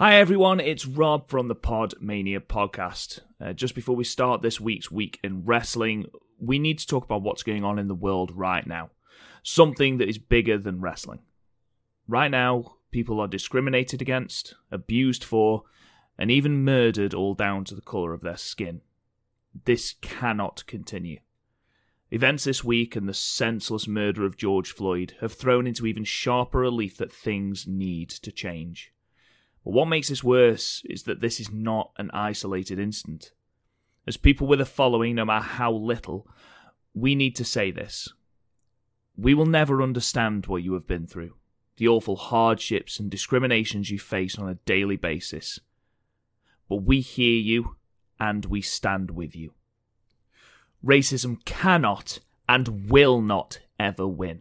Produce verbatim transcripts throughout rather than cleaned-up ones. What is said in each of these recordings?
Hi everyone, it's Rob from the PodMania Podcast. Uh, just before we start this week's Week in Wrestling, we need to talk about what's going on in the world right now. Something that is bigger than wrestling. Right now, people are discriminated against, abused for, and even murdered all down to the colour of their skin. This cannot continue. Events this week and the senseless murder of George Floyd have thrown into even sharper relief that things need to change. But what makes this worse is that this is not an isolated incident. As people with a following, no matter how little, we need to say this. We will never understand what you have been through, the awful hardships and discriminations you face on a daily basis. But we hear you, and we stand with you. Racism cannot and will not ever win.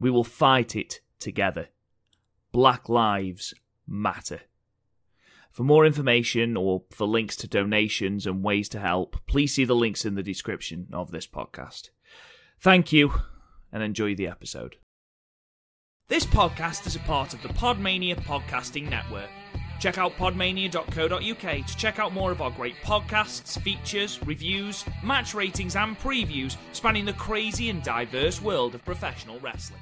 We will fight it together. Black lives matter. For more information or for links to donations and ways to help, please see the links in the description of this podcast. Thank you and enjoy the episode. This podcast is a part of the PodMania Podcasting Network. Check out podmania dot co dot U K to check out more of our great podcasts, features, reviews, match ratings and previews spanning the crazy and diverse world of professional wrestling.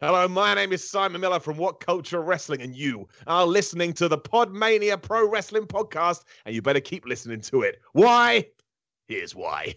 Hello, my name is Simon Miller from What Culture Wrestling, and you are listening to the PodMania Pro Wrestling Podcast, and you better keep listening to it. Why? Here's why.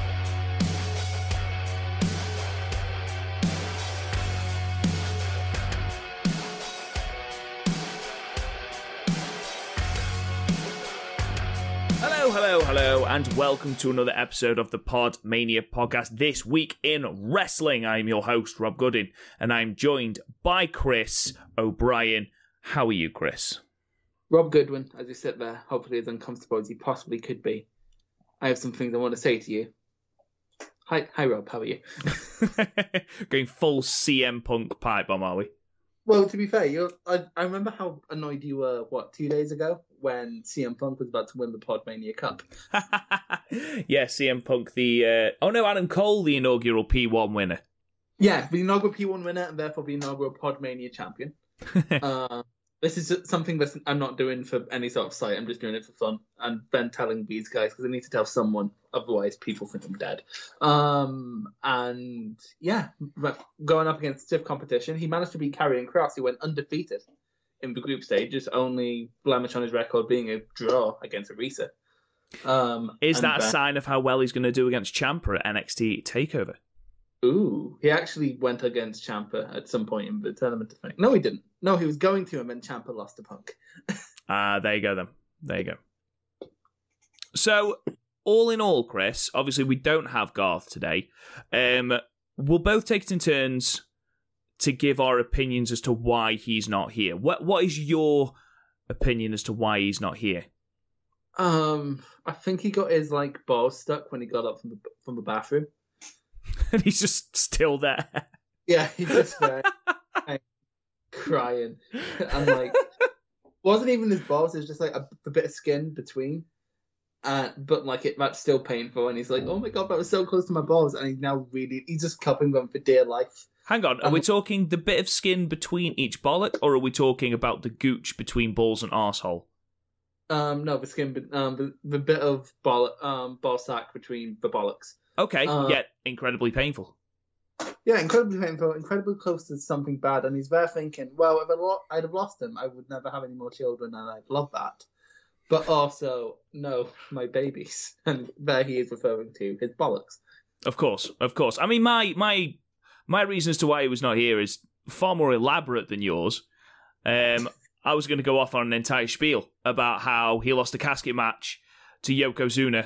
Hello, hello, and welcome to another episode of the PodMania Podcast, This Week in Wrestling. I'm your host, Rob Goodwin, and I'm joined by Chris O'Brien. How are you, Chris? Rob Goodwin, as you sit there, hopefully as uncomfortable as you possibly could be. I have some things I want to say to you. Hi, hi, Rob, how are you? Going full C M Punk pipe bomb, are we? Well, to be fair, you're, I, I remember how annoyed you were, what, two days ago? When C M Punk was about to win the PodMania Cup. Yeah, C M Punk, the... Uh... Oh, no, Adam Cole, the inaugural P one winner. Yeah, the inaugural P one winner and therefore the inaugural PodMania champion. uh, this is something that I'm not doing for any sort of site. I'm just doing it for fun. And then telling these guys, because I need to tell someone. Otherwise, people think I'm dead. Um, and, yeah, going up against stiff competition, he managed to beat Karrion Kross. He went undefeated in the group stage, just only blemish on his record being a draw against Arisa. Um, Is that a then... sign of how well he's going to do against Ciampa at N X T TakeOver? Ooh, he actually went against Ciampa at some point in the tournament, I think. No, he didn't. No, he was going to him and Ciampa lost to Punk. Ah, uh, there you go then. There you go. So, all in all, Chris, obviously we don't have Garth today. Um, we'll both take it in turns to give our opinions as to why he's not here. What What is your opinion as to why he's not here? Um, I think he got his, like, balls stuck when he got up from the, from the bathroom. And he's just still there. Yeah, he's just there. Crying. And, like, wasn't even his balls, it was just, like, a, a bit of skin between. Uh, but, like, it that's still painful. And he's like, oh, my God, that was so close to my balls. And he's now really, he's just cupping them for dear life. Hang on, are um, we talking the bit of skin between each bollock, or are we talking about the gooch between balls and arsehole? Um, no, the skin, um, the, the bit of ball, um, ball sack between the bollocks. Okay, um, yet incredibly painful. Yeah, incredibly painful, incredibly close to something bad, and he's there thinking, well, if I I'd have lost him, I would never have any more children, and I'd love that. But also, no, my babies. And there he is referring to his bollocks. Of course, of course. I mean, my my... My reason as to why he was not here is far more elaborate than yours. Um, I was going to go off on an entire spiel about how he lost a casket match to Yokozuna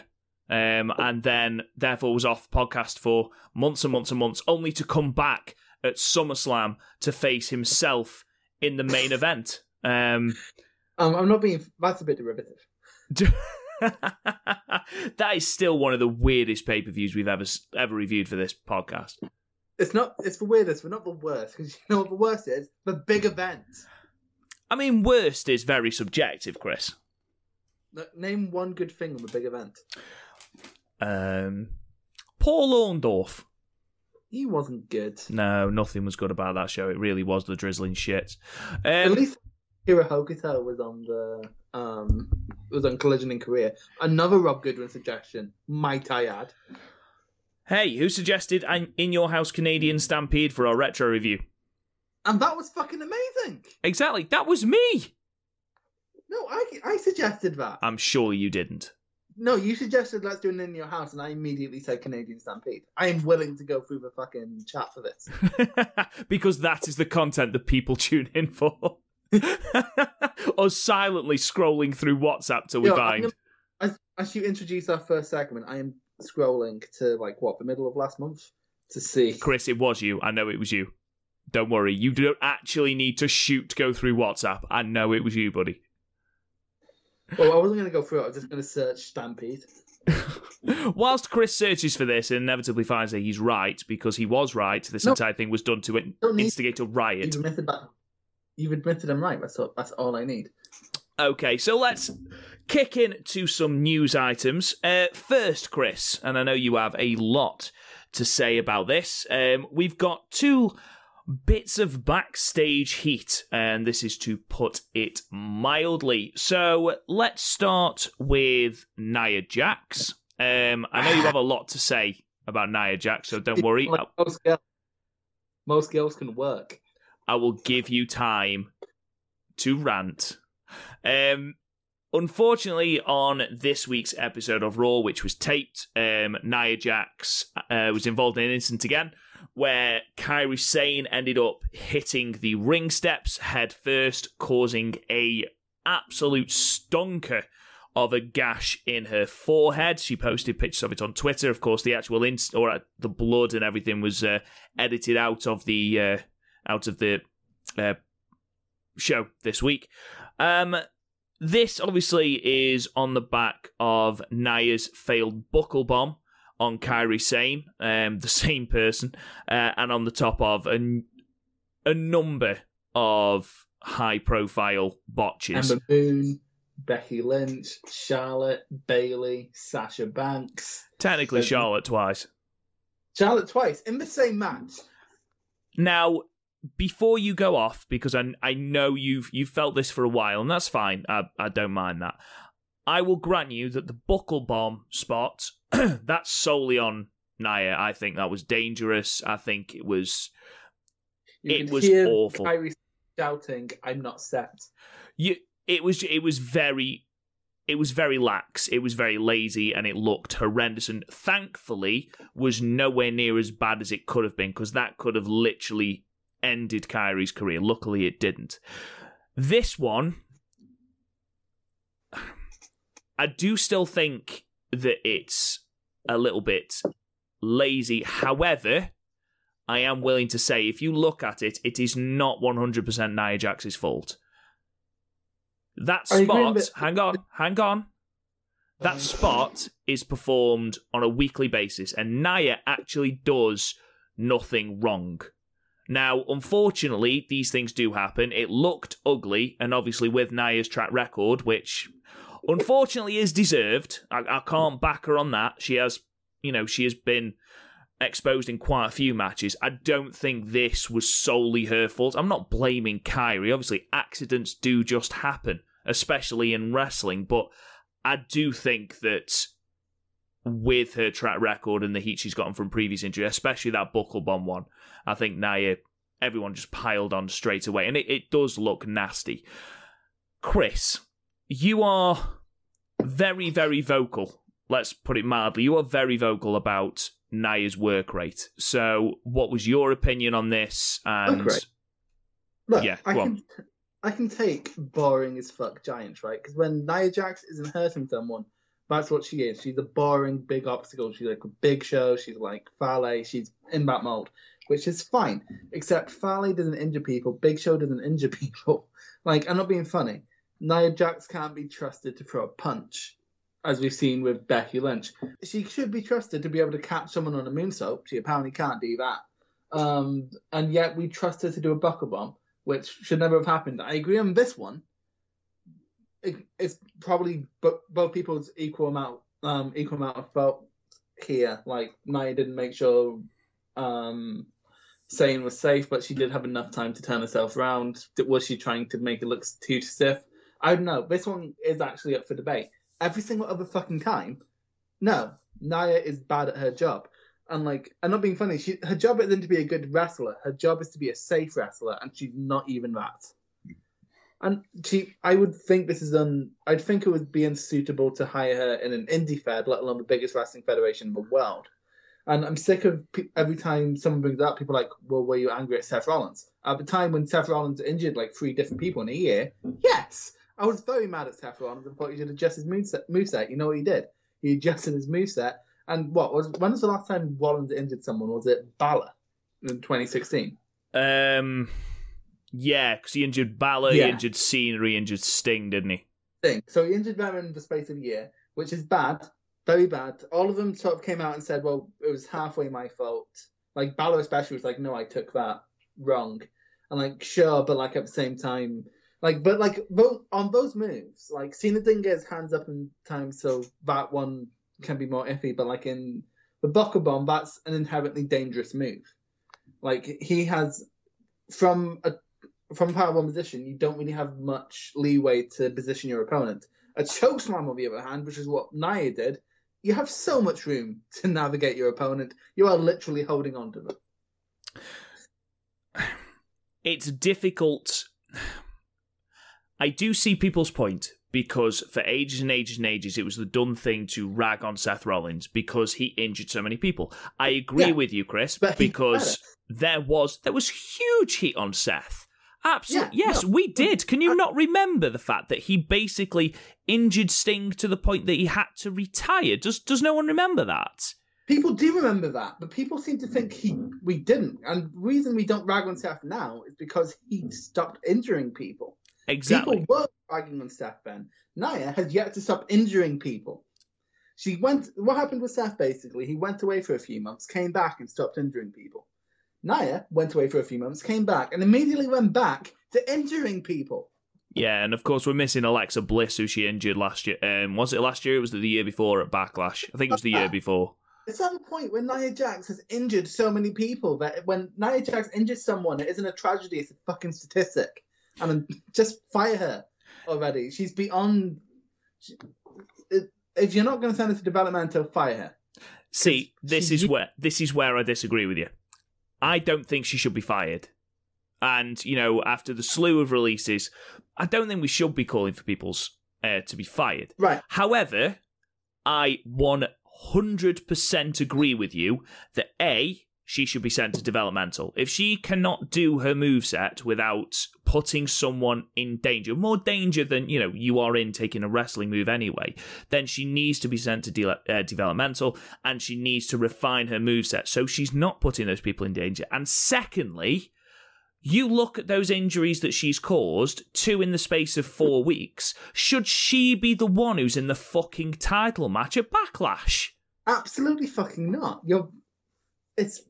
um, and then therefore was off podcast for months and months and months, only to come back at SummerSlam to face himself in the main event. Um, um, I'm not being... That's a bit derivative. That is still one of the weirdest pay-per-views we've ever ever reviewed for this podcast. It's not. It's the weirdest, but not the worst. Because you know what the worst is? The big event. I mean, worst is very subjective, Chris. Look, name one good thing on the big event. Um, Paul Orndorff. He wasn't good. No, nothing was good about that show. It really was the drizzling shit. Um, At least Hiro Hokuto was on the um was on Collision in Korea. Another Rob Goodwin suggestion, might I add. Hey, who suggested In Your House Canadian Stampede for our retro review? And that was fucking amazing. Exactly, that was me. No, I, I suggested that. I'm sure you didn't. No, you suggested let's do an In Your House, and I immediately said Canadian Stampede. I am willing to go through the fucking chat for this. Because that is the content that people tune in for. Or silently scrolling through WhatsApp till we Yo, find. Gonna, as, as you introduce our first segment, I am scrolling to, like, what, the middle of last month to see. Chris, it was you. I know it was you. Don't worry. You don't actually need to shoot to go through WhatsApp. I know it was you, buddy. Well, I wasn't going to go through it. I was just going to search Stampede. Whilst Chris searches for this and inevitably finds that he's right, because he was right, this no, entire thing was done to instigate a riot. You've admitted that. You've admitted I'm right. That's all, that's all I need. Okay, so let's kick in to some news items. Uh, first, Chris, and I know you have a lot to say about this, um, we've got two bits of backstage heat, and this is to put it mildly. So let's start with Nia Jax. Um, I know you have a lot to say about Nia Jax, so don't worry. Most girls, most girls can work. I will give you time to rant. Um, unfortunately, on this week's episode of Raw, which was taped, um, Nia Jax uh, was involved in an incident again, where Kairi Sane ended up hitting the ring steps head first, causing a absolute stonker of a gash in her forehead. She posted pictures of it on Twitter. Of course, the actual inst- or uh, the blood and everything was uh, edited out of the uh, out of the uh, show this week. Um, this obviously is on the back of Nia's failed buckle bomb on Kairi Sane, um, the same person, uh, and on the top of a, a number of high-profile botches. Ember Moon, Becky Lynch, Charlotte, Bayley, Sasha Banks. Technically so, Charlotte twice. Charlotte twice, in the same match. Now, before you go off, because I, I know you've you've felt this for a while, and that's fine, I, I don't mind that. I will grant you that the buckle bomb spot, that's solely on Nia. I think that was dangerous. I think it was you it was hear awful. Kairi shouting, "I'm not set." You, it was it was very it was very lax. It was very lazy, and it looked horrendous. And thankfully, was nowhere near as bad as it could have been, because that could have literally ended Kairi's career. Luckily, it didn't. This one, I do still think that it's a little bit lazy. However, I am willing to say, if you look at it, it is not one hundred percent Nia Jax's fault. That spot, that- hang on, hang on. That spot is performed on a weekly basis, and Nia actually does nothing wrong. Now, unfortunately, these things do happen. It looked ugly, and obviously with Nia's track record, which unfortunately is deserved. I, I can't back her on that. She has, you know, she has been exposed in quite a few matches. I don't think this was solely her fault. I'm not blaming Kairi. Obviously, accidents do just happen, especially in wrestling. But I do think that with her track record and the heat she's gotten from previous injury, especially that buckle bomb one, I think Nia, everyone just piled on straight away. And it, it does look nasty. Chris, you are very, very vocal. Let's put it mildly. You are very vocal about Nia's work rate. So what was your opinion on this? And work rate. Look, yeah, I, go can, on. I can take boring as fuck giants, right? Because when Nia Jax isn't hurting someone, that's what she is. She's a boring big obstacle. She's like a big show. She's like Fale. She's in that mold, which is fine. Except Fale doesn't injure people. Big Show doesn't injure people. Like, I'm not being funny. Nia Jax can't be trusted to throw a punch. as we've seen with Becky Lynch. She should be trusted to be able to catch someone on a moonsault. She apparently can't do that. Um, and yet we trust her to do a buckle bomb, which should never have happened. I agree on this one. It, it's probably bo- both people's equal amount, um, equal amount of fault here. Like, Nia didn't make sure um, Sane was safe, but she did have enough time to turn herself around. Was she trying to make it look too stiff? I don't know. This one is actually up for debate. Every single other fucking time, no, Nia is bad at her job. And, like, I'm not being funny. She, her job isn't to be a good wrestler. Her job is to be a safe wrestler, and she's not even that. And she, I would think this is un, I'd think it would be unsuitable to hire her in an indie fed, let alone the biggest wrestling federation in the world. And I'm sick of pe- every time someone brings up, people are like, well, were you angry at Seth Rollins? At the time when Seth Rollins injured, like, three different people in a year, yes, I was very mad at Seth Rollins and thought he should adjust his moveset. moveset. You know what he did? He adjusted his moveset. And what was when was the last time Rollins injured someone? Was it Balor in twenty sixteen? Um, yeah, because he injured Balor, yeah. He injured Cena, he injured Sting, didn't he? Sting. So he injured them in the space of a year, which is bad, very bad. All of them sort of came out and said, "Well, it was halfway my fault." Like Balor especially was like, "No, I took that wrong," and like, sure, but like at the same time. Like, but like on those moves, like Cena didn't get his hands up in time, so that one can be more iffy. But like in the buckle bomb, that's an inherently dangerous move. Like he has from a from power one position, you don't really have much leeway to position your opponent. A choke slam, on the other hand, which is what Nia did, you have so much room to navigate your opponent. You are literally holding on to them. It's difficult. I do see people's point, because for ages and ages and ages, it was the done thing to rag on Seth Rollins because he injured so many people. I agree yeah, with you, Chris, because there was there was huge heat on Seth. Absolutely. Yeah, yes, no, we did. Can you I, not remember the fact that he basically injured Sting to the point that he had to retire? Does does no one remember that? People do remember that, but people seem to think he we didn't. And the reason we don't rag on Seth now is because he stopped injuring people. Exactly. People were arguing on Seth then. Nia has yet to stop injuring people. She went. What happened with Seth, basically, he went away for a few months, came back, and stopped injuring people. Nia went away for a few months, came back, and immediately went back to injuring people. Yeah, and of course we're missing Alexa Bliss, who she injured last year. Um, was it last year? It was the year before at Backlash. I think it was the year before. It's at the point when Nia Jax has injured so many people that when Nia Jax injures someone, it isn't a tragedy, it's a fucking statistic. I mean, just fire her already. She's beyond. She, if you're not going to send her to developmental, fire her. See, this she, is where this is where I disagree with you. I don't think she should be fired. And you know, after the slew of releases, I don't think we should be calling for people's uh, to be fired. Right. However, I one hundred percent agree with you that A, she should be sent to developmental. If she cannot do her moveset without putting someone in danger, more danger than, you know, you are in taking a wrestling move anyway, then she needs to be sent to de- uh, developmental, and she needs to refine her moveset so she's not putting those people in danger. And secondly, you look at those injuries that she's caused, two in the space of four weeks, should she be the one who's in the fucking title match at Backlash? Absolutely fucking not. You're... It's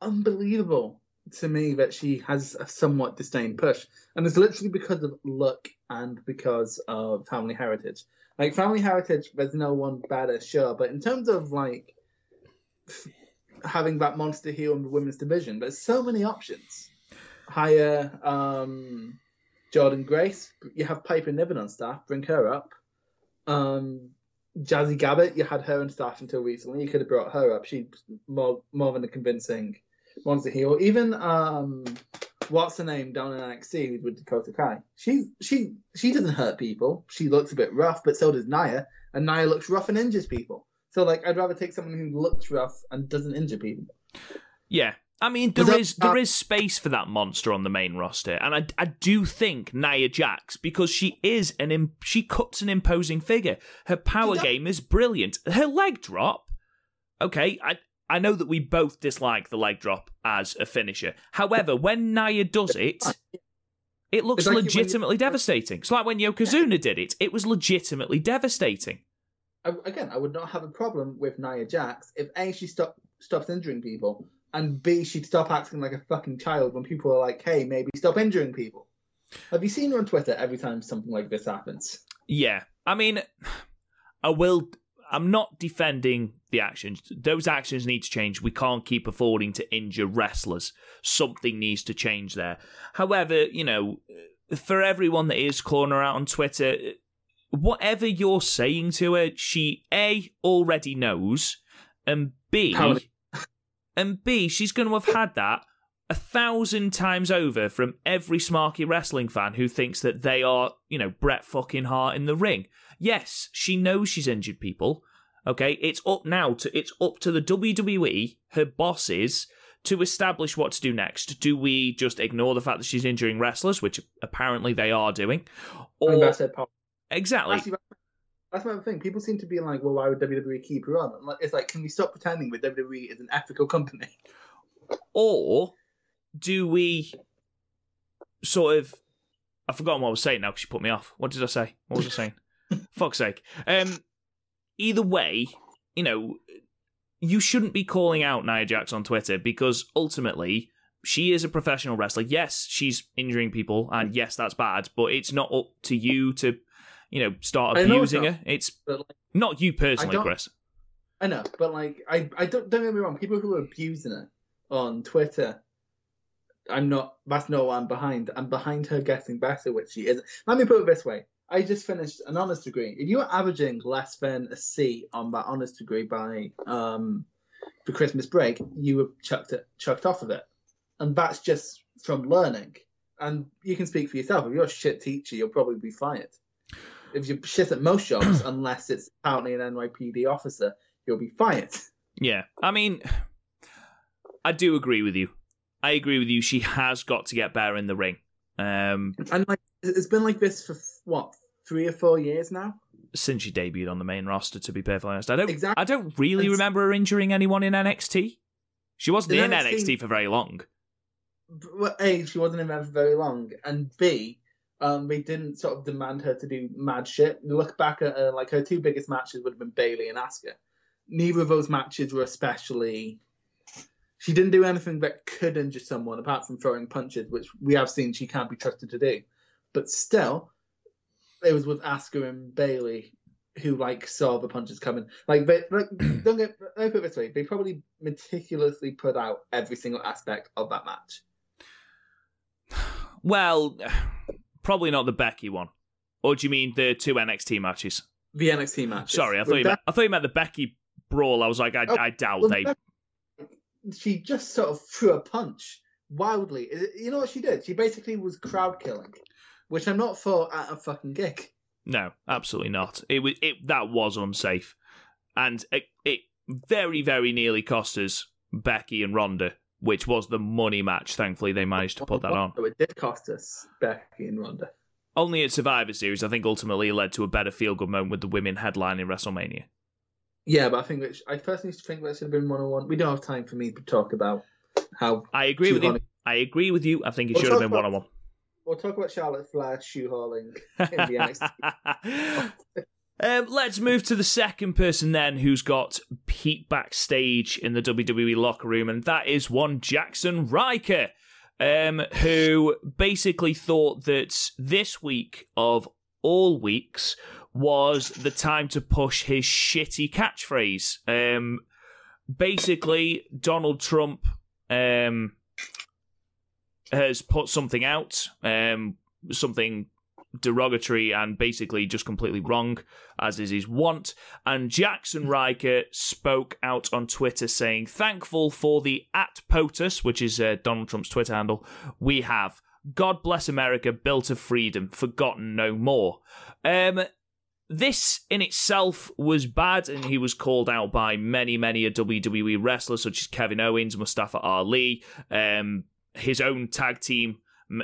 unbelievable to me that she has a somewhat disdained push. And it's literally because of luck and because of family heritage. Like, family heritage, there's no one better, sure. But in terms of, like, having that monster heel in the women's division, there's so many options. Hire um, Jordan Grace. You have Piper Niven on staff. Bring her up. Um... Jazzy Gabbett, you had her on staff until recently. You could have brought her up. She's more more than a convincing monster heel. Even um, what's her name down in N X T with Dakota Kai. She she she doesn't hurt people. She looks a bit rough, but so does Nia, and Nia looks rough and injures people. So like, I'd rather take someone who looks rough and doesn't injure people. Yeah. I mean, there that, is there uh, is space for that monster on the main roster, and I, I do think Nia Jax, because she is an imp- she cuts an imposing figure. Her power game is brilliant. Her leg drop, okay. I I know that we both dislike the leg drop as a finisher. However, when Nia does it, it looks like legitimately you, devastating. It's like when Yokozuna did it; it was legitimately devastating. I, again, I would not have a problem with Nia Jax if A, she stop, stops injuring people, and B, she'd stop acting like a fucking child when people are like, hey, maybe stop injuring people. Have you seen her on Twitter every time something like this happens? Yeah. I mean, I will... I'm not defending the actions. Those actions need to change. We can't keep affording to injure wrestlers. Something needs to change there. However, you know, for everyone that is calling her out on Twitter, whatever you're saying to her, she A, already knows, and B, and B, she's going to have had that a thousand times over from every smarky wrestling fan who thinks that they are, you know, Bret fucking Hart in the ring. Yes, she knows she's injured people. Okay, it's up now to it's up to the W W E, her bosses, to establish what to do next. Do we just ignore the fact that she's injuring wrestlers, which apparently they are doing? Or that's their part. Exactly. Actually, that's my thing. People seem to be like, well, why would W W E keep her on? It's like, can we stop pretending that W W E is an ethical company? Or do we sort of... I've forgotten what I was saying now because you put me off. What did I say? What was I saying? Fuck's sake. Um, either way, you know, you shouldn't be calling out Nia Jax on Twitter because ultimately she is a professional wrestler. Yes, she's injuring people, and yes, that's bad, but it's not up to you to, you know, start abusing her. It's like, not you personally, I Chris. I know, but like, I, I don't, don't get me wrong, people who are abusing her on Twitter, I'm not, that's not what I'm behind. I'm behind her getting better, which she isn't. Let me put it this way. I just finished an honors degree. If you were averaging less than a C on that honors degree by um, the Christmas break, you were chucked it, chucked off of it. And that's just from learning. And you can speak for yourself. If you're a shit teacher, you'll probably be fired. If you're shit at most jobs, unless it's apparently an N Y P D officer, you'll be fired. Yeah. I mean, I do agree with you. I agree with you. She has got to get better in the ring. Um, and like, it's been like this for what, three or four years now since she debuted on the main roster. To be perfectly honest, I don't, exactly. I don't really it's... remember her injuring anyone in N X T. She wasn't in, in N X T... N X T for very long. Well, A, she wasn't in there for very long, and B, um, they didn't sort of demand her to do mad shit. Look back at her, like her two biggest matches would have been Bayley and Asuka. Neither of those matches were especially. She didn't do anything that could injure someone apart from throwing punches, which we have seen she can't be trusted to do. But still, it was with Asuka and Bayley who like saw the punches coming. Like, they, like don't get let me put it this way: they probably meticulously put out every single aspect of that match. Well, probably not the Becky one. Or do you mean the two N X T matches? The N X T match. Sorry, I thought with you. Be- meant, I thought you meant the Becky brawl. I was like, I, oh, I doubt well, they. Becky- She just sort of threw a punch wildly. You know what she did? She basically was crowd killing, which I'm not for at a fucking gig. No, absolutely not. It was it that was unsafe, and it, it very very nearly cost us Becky and Ronda, which was the money match. Thankfully, they managed to put that on. So it did cost us Becky and Ronda. Only at Survivor Series, I think, ultimately led to a better feel good moment with the women headlining WrestleMania. Yeah, but I think that I personally think that should have been one on one. We don't have time for me to talk about how. I agree with you. I agree with you. I think it we'll should have been one on one. We'll talk about Charlotte Flair shoehorning in the N X T. um, let's move to the second person then, who's got Pete backstage in the W W E locker room, and that is one Jaxson Ryker, um, who basically thought that this week of all weeks was the time to push his shitty catchphrase. Um, basically, Donald Trump um, has put something out, um, something derogatory and basically just completely wrong, as is his want. And Jaxson Ryker spoke out on Twitter saying, thankful for the at POTUS, which is uh, Donald Trump's Twitter handle, we have. God bless America, built of freedom, forgotten no more. Um... This in itself was bad, and he was called out by many, many a W W E wrestler, such as Kevin Owens, Mustafa Ali, um, his own tag team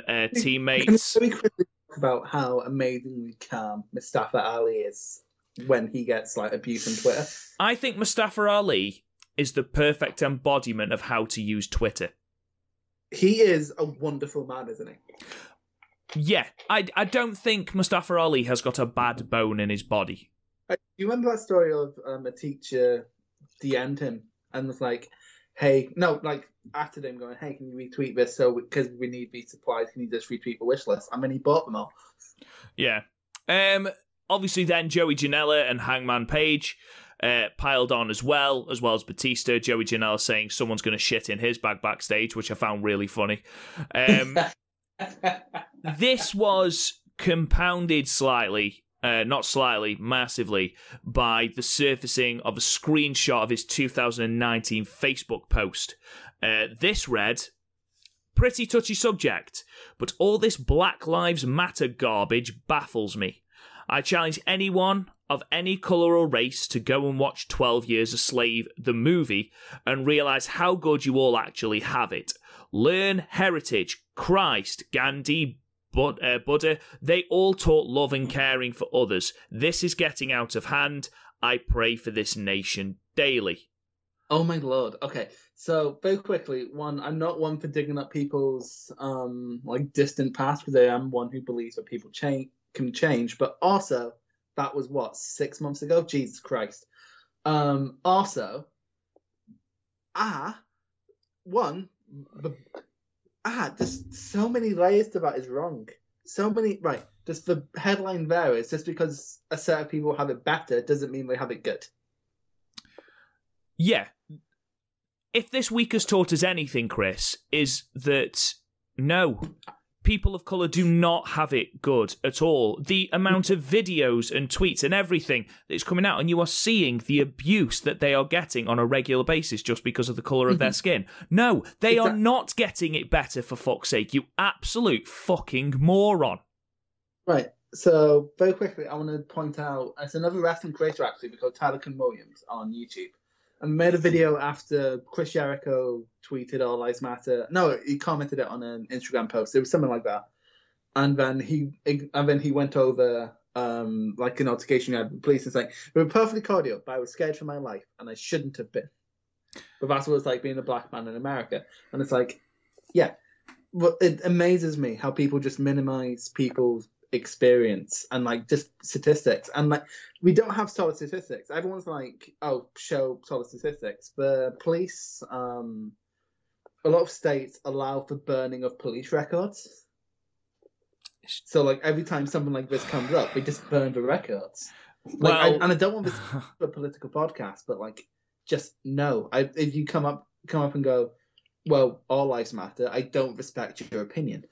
uh, teammates. Let me quickly talk about how amazingly calm Mustafa Ali is when he gets like abuse on Twitter. I think Mustafa Ali is the perfect embodiment of how to use Twitter. He is a wonderful man, isn't he? Yeah, I, I don't think Mustafa Ali has got a bad bone in his body. Do you remember that story of um, a teacher D M'd him and was like, hey, no, like after them going, hey, can you retweet this? So because we need these supplies, can you just retweet the wish list? I mean, he bought them all. Yeah. Um. Obviously, then Joey Janela and Hangman Page uh, piled on as well, as well as Batista. Joey Janela saying someone's going to shit in his bag backstage, which I found really funny. Um, this was compounded slightly. Uh, not slightly, massively, by the surfacing of a screenshot of his two thousand nineteen Facebook post. Uh, this read, pretty touchy subject, but all this Black Lives Matter garbage baffles me. I challenge anyone of any colour or race to go and watch twelve years a slave, the movie, and realise how good you all actually have it. Learn heritage, Christ, Gandhi, But uh, Buddha, they all taught love and caring for others. This is getting out of hand. I pray for this nation daily. Oh my Lord. Okay, so very quickly, one, I'm not one for digging up people's um like distant past, because I am one who believes that people change can change. But also, that was what six months ago. Jesus Christ. Um. Also, ah, one. The, Ah, there's so many layers to that is wrong. So many, right, just the headline there is just because a set of people have it better doesn't mean they have it good. Yeah. If this week has taught us anything, Chris, is that no, people of colour do not have it good at all. The amount of videos and tweets and everything that's coming out, and you are seeing the abuse that they are getting on a regular basis just because of the colour of mm-hmm. their skin. No, they exactly. are not getting it better, for fuck's sake, you absolute fucking moron. Right, so very quickly, I want to point out, it's another wrestling creator actually, because Tyler Ken Williams on YouTube. I made a video after Chris Jericho tweeted All Lives Matter. No, he commented it on an Instagram post. It was something like that. And then he and then he went over um, like an altercation he had with police and saying, we were perfectly cordial, but I was scared for my life, and I shouldn't have been. But that's what it's like being a black man in America. And it's like, yeah. Well, it amazes me how people just minimize people's experience and like just statistics, and like we don't have solid statistics. Everyone's like, oh, show solid statistics. The police, um a lot of states allow for burning of police records, so like every time something like this comes up, we just burn the records. Like, well, I, and I don't want this to be a political podcast, but like, just no. I if you come up come up and go, well, all lives matter, I don't respect your opinion.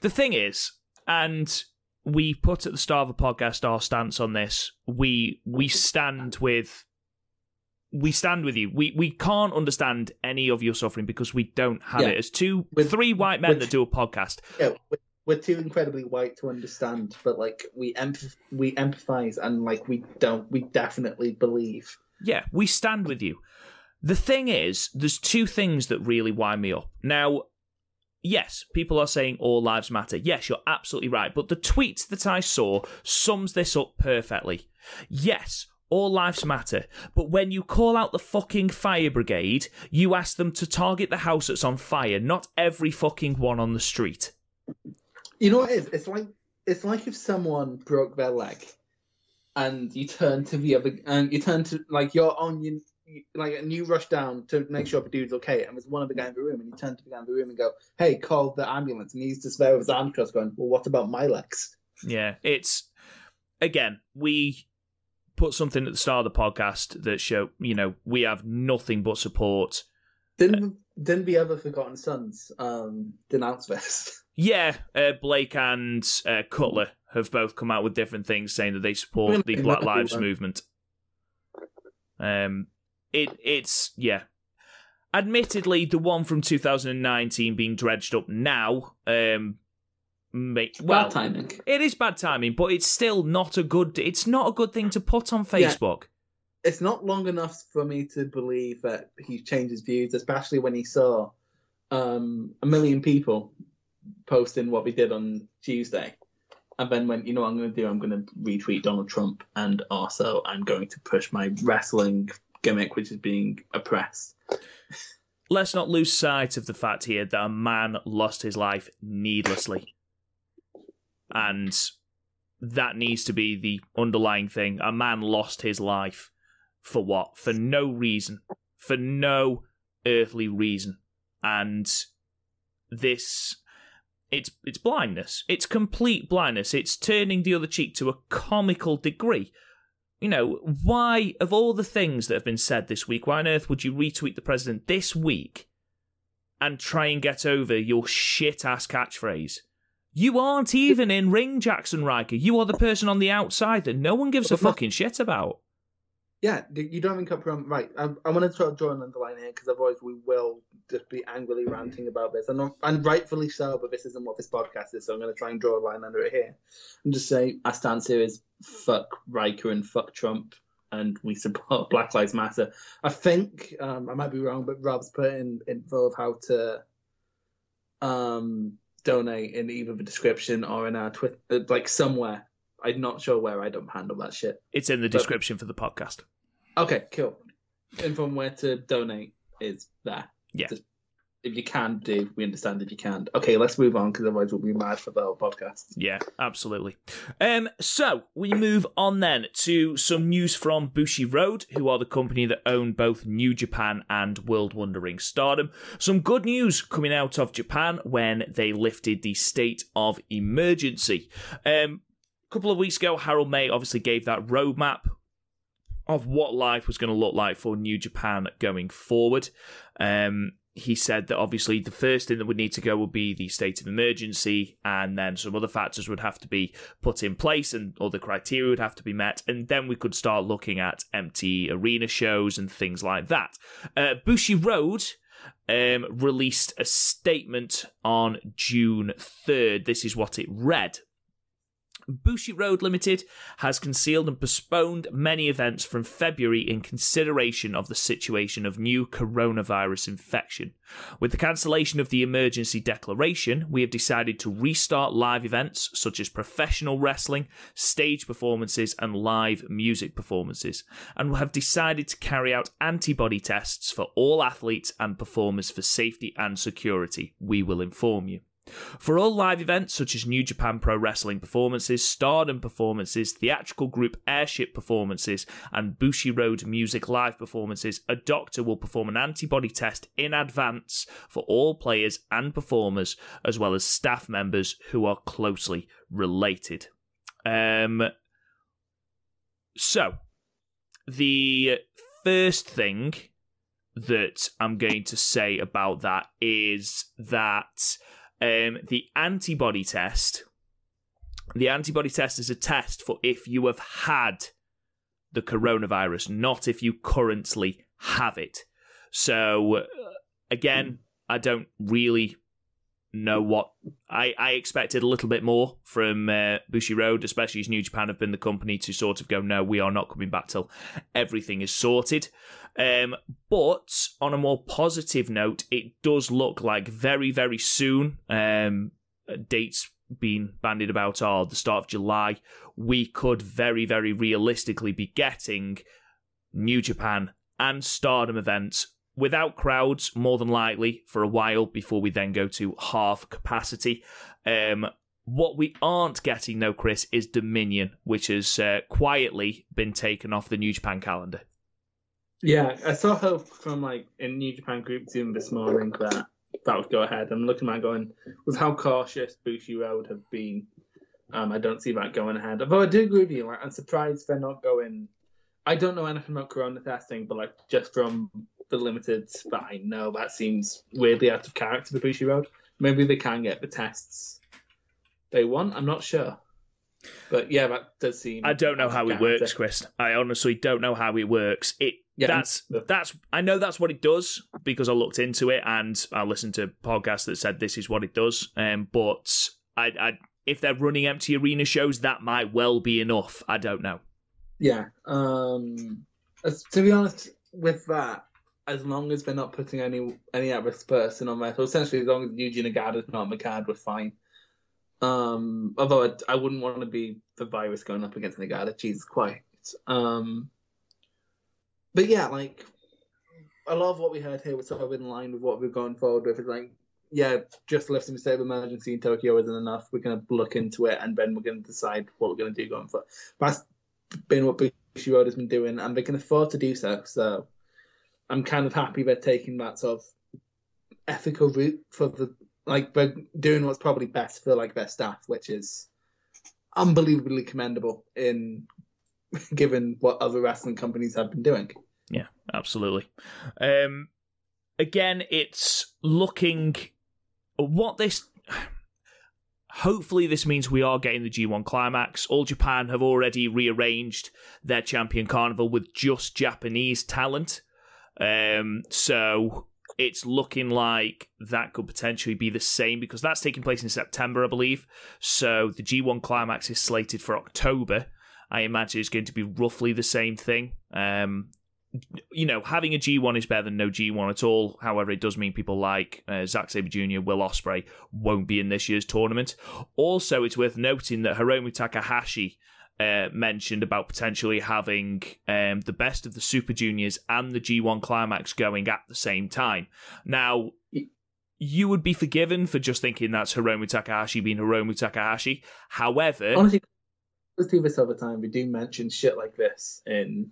The thing is, and we put at the start of the podcast our stance on this. We we stand with we stand with you. We we can't understand any of your suffering because we don't have yeah. it. As two we're, three white men that do a podcast. Yeah, we're, we're too incredibly white to understand, but like we empath- we empathize, and like we don't we definitely believe. Yeah, we stand with you. The thing is, there's two things that really wind me up. Now, yes, people are saying all lives matter. Yes, you're absolutely right. But the tweet that I saw sums this up perfectly. Yes, all lives matter. But when you call out the fucking fire brigade, you ask them to target the house that's on fire, not every fucking one on the street. You know what it is? It's like, it's like if someone broke their leg and you turn to the other, and you turn to, like, your onion, like, and you rush down to make sure the dude's okay, and there's one other guy in the room, and you turn to the guy in the room and go, hey, call the ambulance, and he's just there with his handcuffs going, well, what about my legs? Yeah, it's, again, we put something at the start of the podcast that show, you know, we have nothing but support. Didn't didn't the other Forgotten Sons um, denounce this? Yeah, uh, Blake and uh, Cutler have both come out with different things saying that they support the Black Lives Movement. Um. It it's yeah. Admittedly, the one from two thousand nineteen being dredged up now, um, make, well, bad timing. It is bad timing, but it's still not a good. It's not a good thing to put on Facebook. Yeah. It's not long enough for me to believe that he changed his views, especially when he saw um, a million people posting what we did on Tuesday, and then went, you know what I'm going to do? I'm going to retweet Donald Trump, and also I'm going to push my wrestling gimmick, which is being oppressed. Let's not lose sight of the fact here that a man lost his life needlessly. And that needs to be the underlying thing. A man lost his life for what? For no reason. For no earthly reason. And this, it's it's blindness. It's complete blindness. It's turning the other cheek to a comical degree. You know, why, of all the things that have been said this week, why on earth would you retweet the president this week and try and get over your shit-ass catchphrase? You aren't even in ring, Jaxson Ryker. You are the person on the outside that no one gives a fucking shit about. Yeah, you don't even come from... Right, I, I want to try to draw an underline here, because otherwise we will just be angrily ranting about this. And, I'm, and rightfully so, but this isn't what this podcast is, so I'm going to try and draw a line under it here. And just say, our stance here is fuck Riker and fuck Trump, and we support Black Lives Matter. I think, um, I might be wrong, but Rob's put in info of how to... um. donate in either the description or in our Twitter, like somewhere. I'm not sure where. I don't handle that shit. It's in the but... description for the podcast. Okay, cool. And from where to donate is there. Yeah. Just, if you can do, we understand if you can't. Okay, let's move on, because otherwise we'll be mad for the whole podcast. Yeah, absolutely. Um, so we move on then to some news from Bushiroad, who are the company that own both New Japan and World Wondering Stardom. Some good news coming out of Japan when they lifted the state of emergency. Um, a couple of weeks ago, Harold May obviously gave that roadmap of what life was going to look like for New Japan going forward. Um... He said that obviously the first thing that would need to go would be the state of emergency, and then some other factors would have to be put in place and other criteria would have to be met, and then we could start looking at empty arena shows and things like that. Uh, Bushiroad um, released a statement on June third. This is what it read. Bushiroad Limited has concealed and postponed many events from February in consideration of the situation of new coronavirus infection. With the cancellation of the emergency declaration, we have decided to restart live events such as professional wrestling, stage performances, and live music performances, and have decided to carry out antibody tests for all athletes and performers for safety and security. We will inform you. For all live events such as New Japan Pro Wrestling performances, Stardom performances, theatrical group Airship performances, and Bushiroad Music Live performances, a doctor will perform an antibody test in advance for all players and performers, as well as staff members who are closely related. Um, so, the first thing that I'm going to say about that is that... Um, the antibody test, the antibody test is a test for if you have had the coronavirus, not if you currently have it. So, again, I don't really know what... I, I expected a little bit more from uh, Bushiroad, especially as New Japan have been the company to sort of go, no, we are not coming back till everything is sorted. Um, but on a more positive note, it does look like very, very soon, um, dates being bandied about are the start of July, we could very, very realistically be getting New Japan and Stardom events without crowds, more than likely, for a while before we then go to half capacity. Um, what we aren't getting, though, Chris, is Dominion, which has uh, quietly been taken off the New Japan calendar. Yeah, I saw hope from like in New Japan Group Zoom this morning that that would go ahead. I'm looking at going with how cautious Bushiroad have been. Um, I don't see that going ahead. Although I do agree with you. Like, I'm surprised they're not going. I don't know anything about corona testing, but like just from the limited that I know, that seems weirdly out of character for Bushiroad. Maybe they can get the tests they want. I'm not sure. But yeah, that does seem... I don't know how it works, Chris. I honestly don't know how it works. It yeah, that's that's I know that's what it does because I looked into it and I listened to podcasts that said this is what it does. Um, but I, I if they're running empty arena shows, that might well be enough. I don't know. Yeah. Um, to be honest, with that, as long as they're not putting any any at-risk person on there, so essentially as long as Yuji Nagata's not on the card, we're fine. Um, although I, I wouldn't want to be the virus going up against Nagata. Jesus Christ. Um, but yeah, like, a lot of what we heard here was sort of in line with what we've gone forward with. It's like, yeah, just lifting the state of emergency in Tokyo isn't enough. We're going to look into it, and then we're going to decide what we're going to do going forward. That's been what Bushiroad has been doing, and they can afford to do so. So I'm kind of happy they're taking that sort of ethical route for the, like, they're doing what's probably best for, like, their staff, which is unbelievably commendable in given what other wrestling companies have been doing. Yeah, absolutely. Um, again, it's looking what this. Hopefully, this means we are getting the G one Climax. All Japan have already rearranged their Champion Carnival with just Japanese talent. Um, so it's looking like that could potentially be the same, because that's taking place in September, I believe. So the G one Climax is slated for October. I imagine it's going to be roughly the same thing. Um, you know, having a G one is better than no G one at all. However, it does mean people like uh, Zack Sabre Junior, Will Ospreay won't be in this year's tournament. Also, it's worth noting that Hiromu Takahashi uh, mentioned about potentially having um, the Best of the Super Juniors and the G one Climax going at the same time. Now, you would be forgiven for just thinking that's Hiromu Takahashi being Hiromu Takahashi. However... Honestly, let's do this over time. We do mention shit like this in...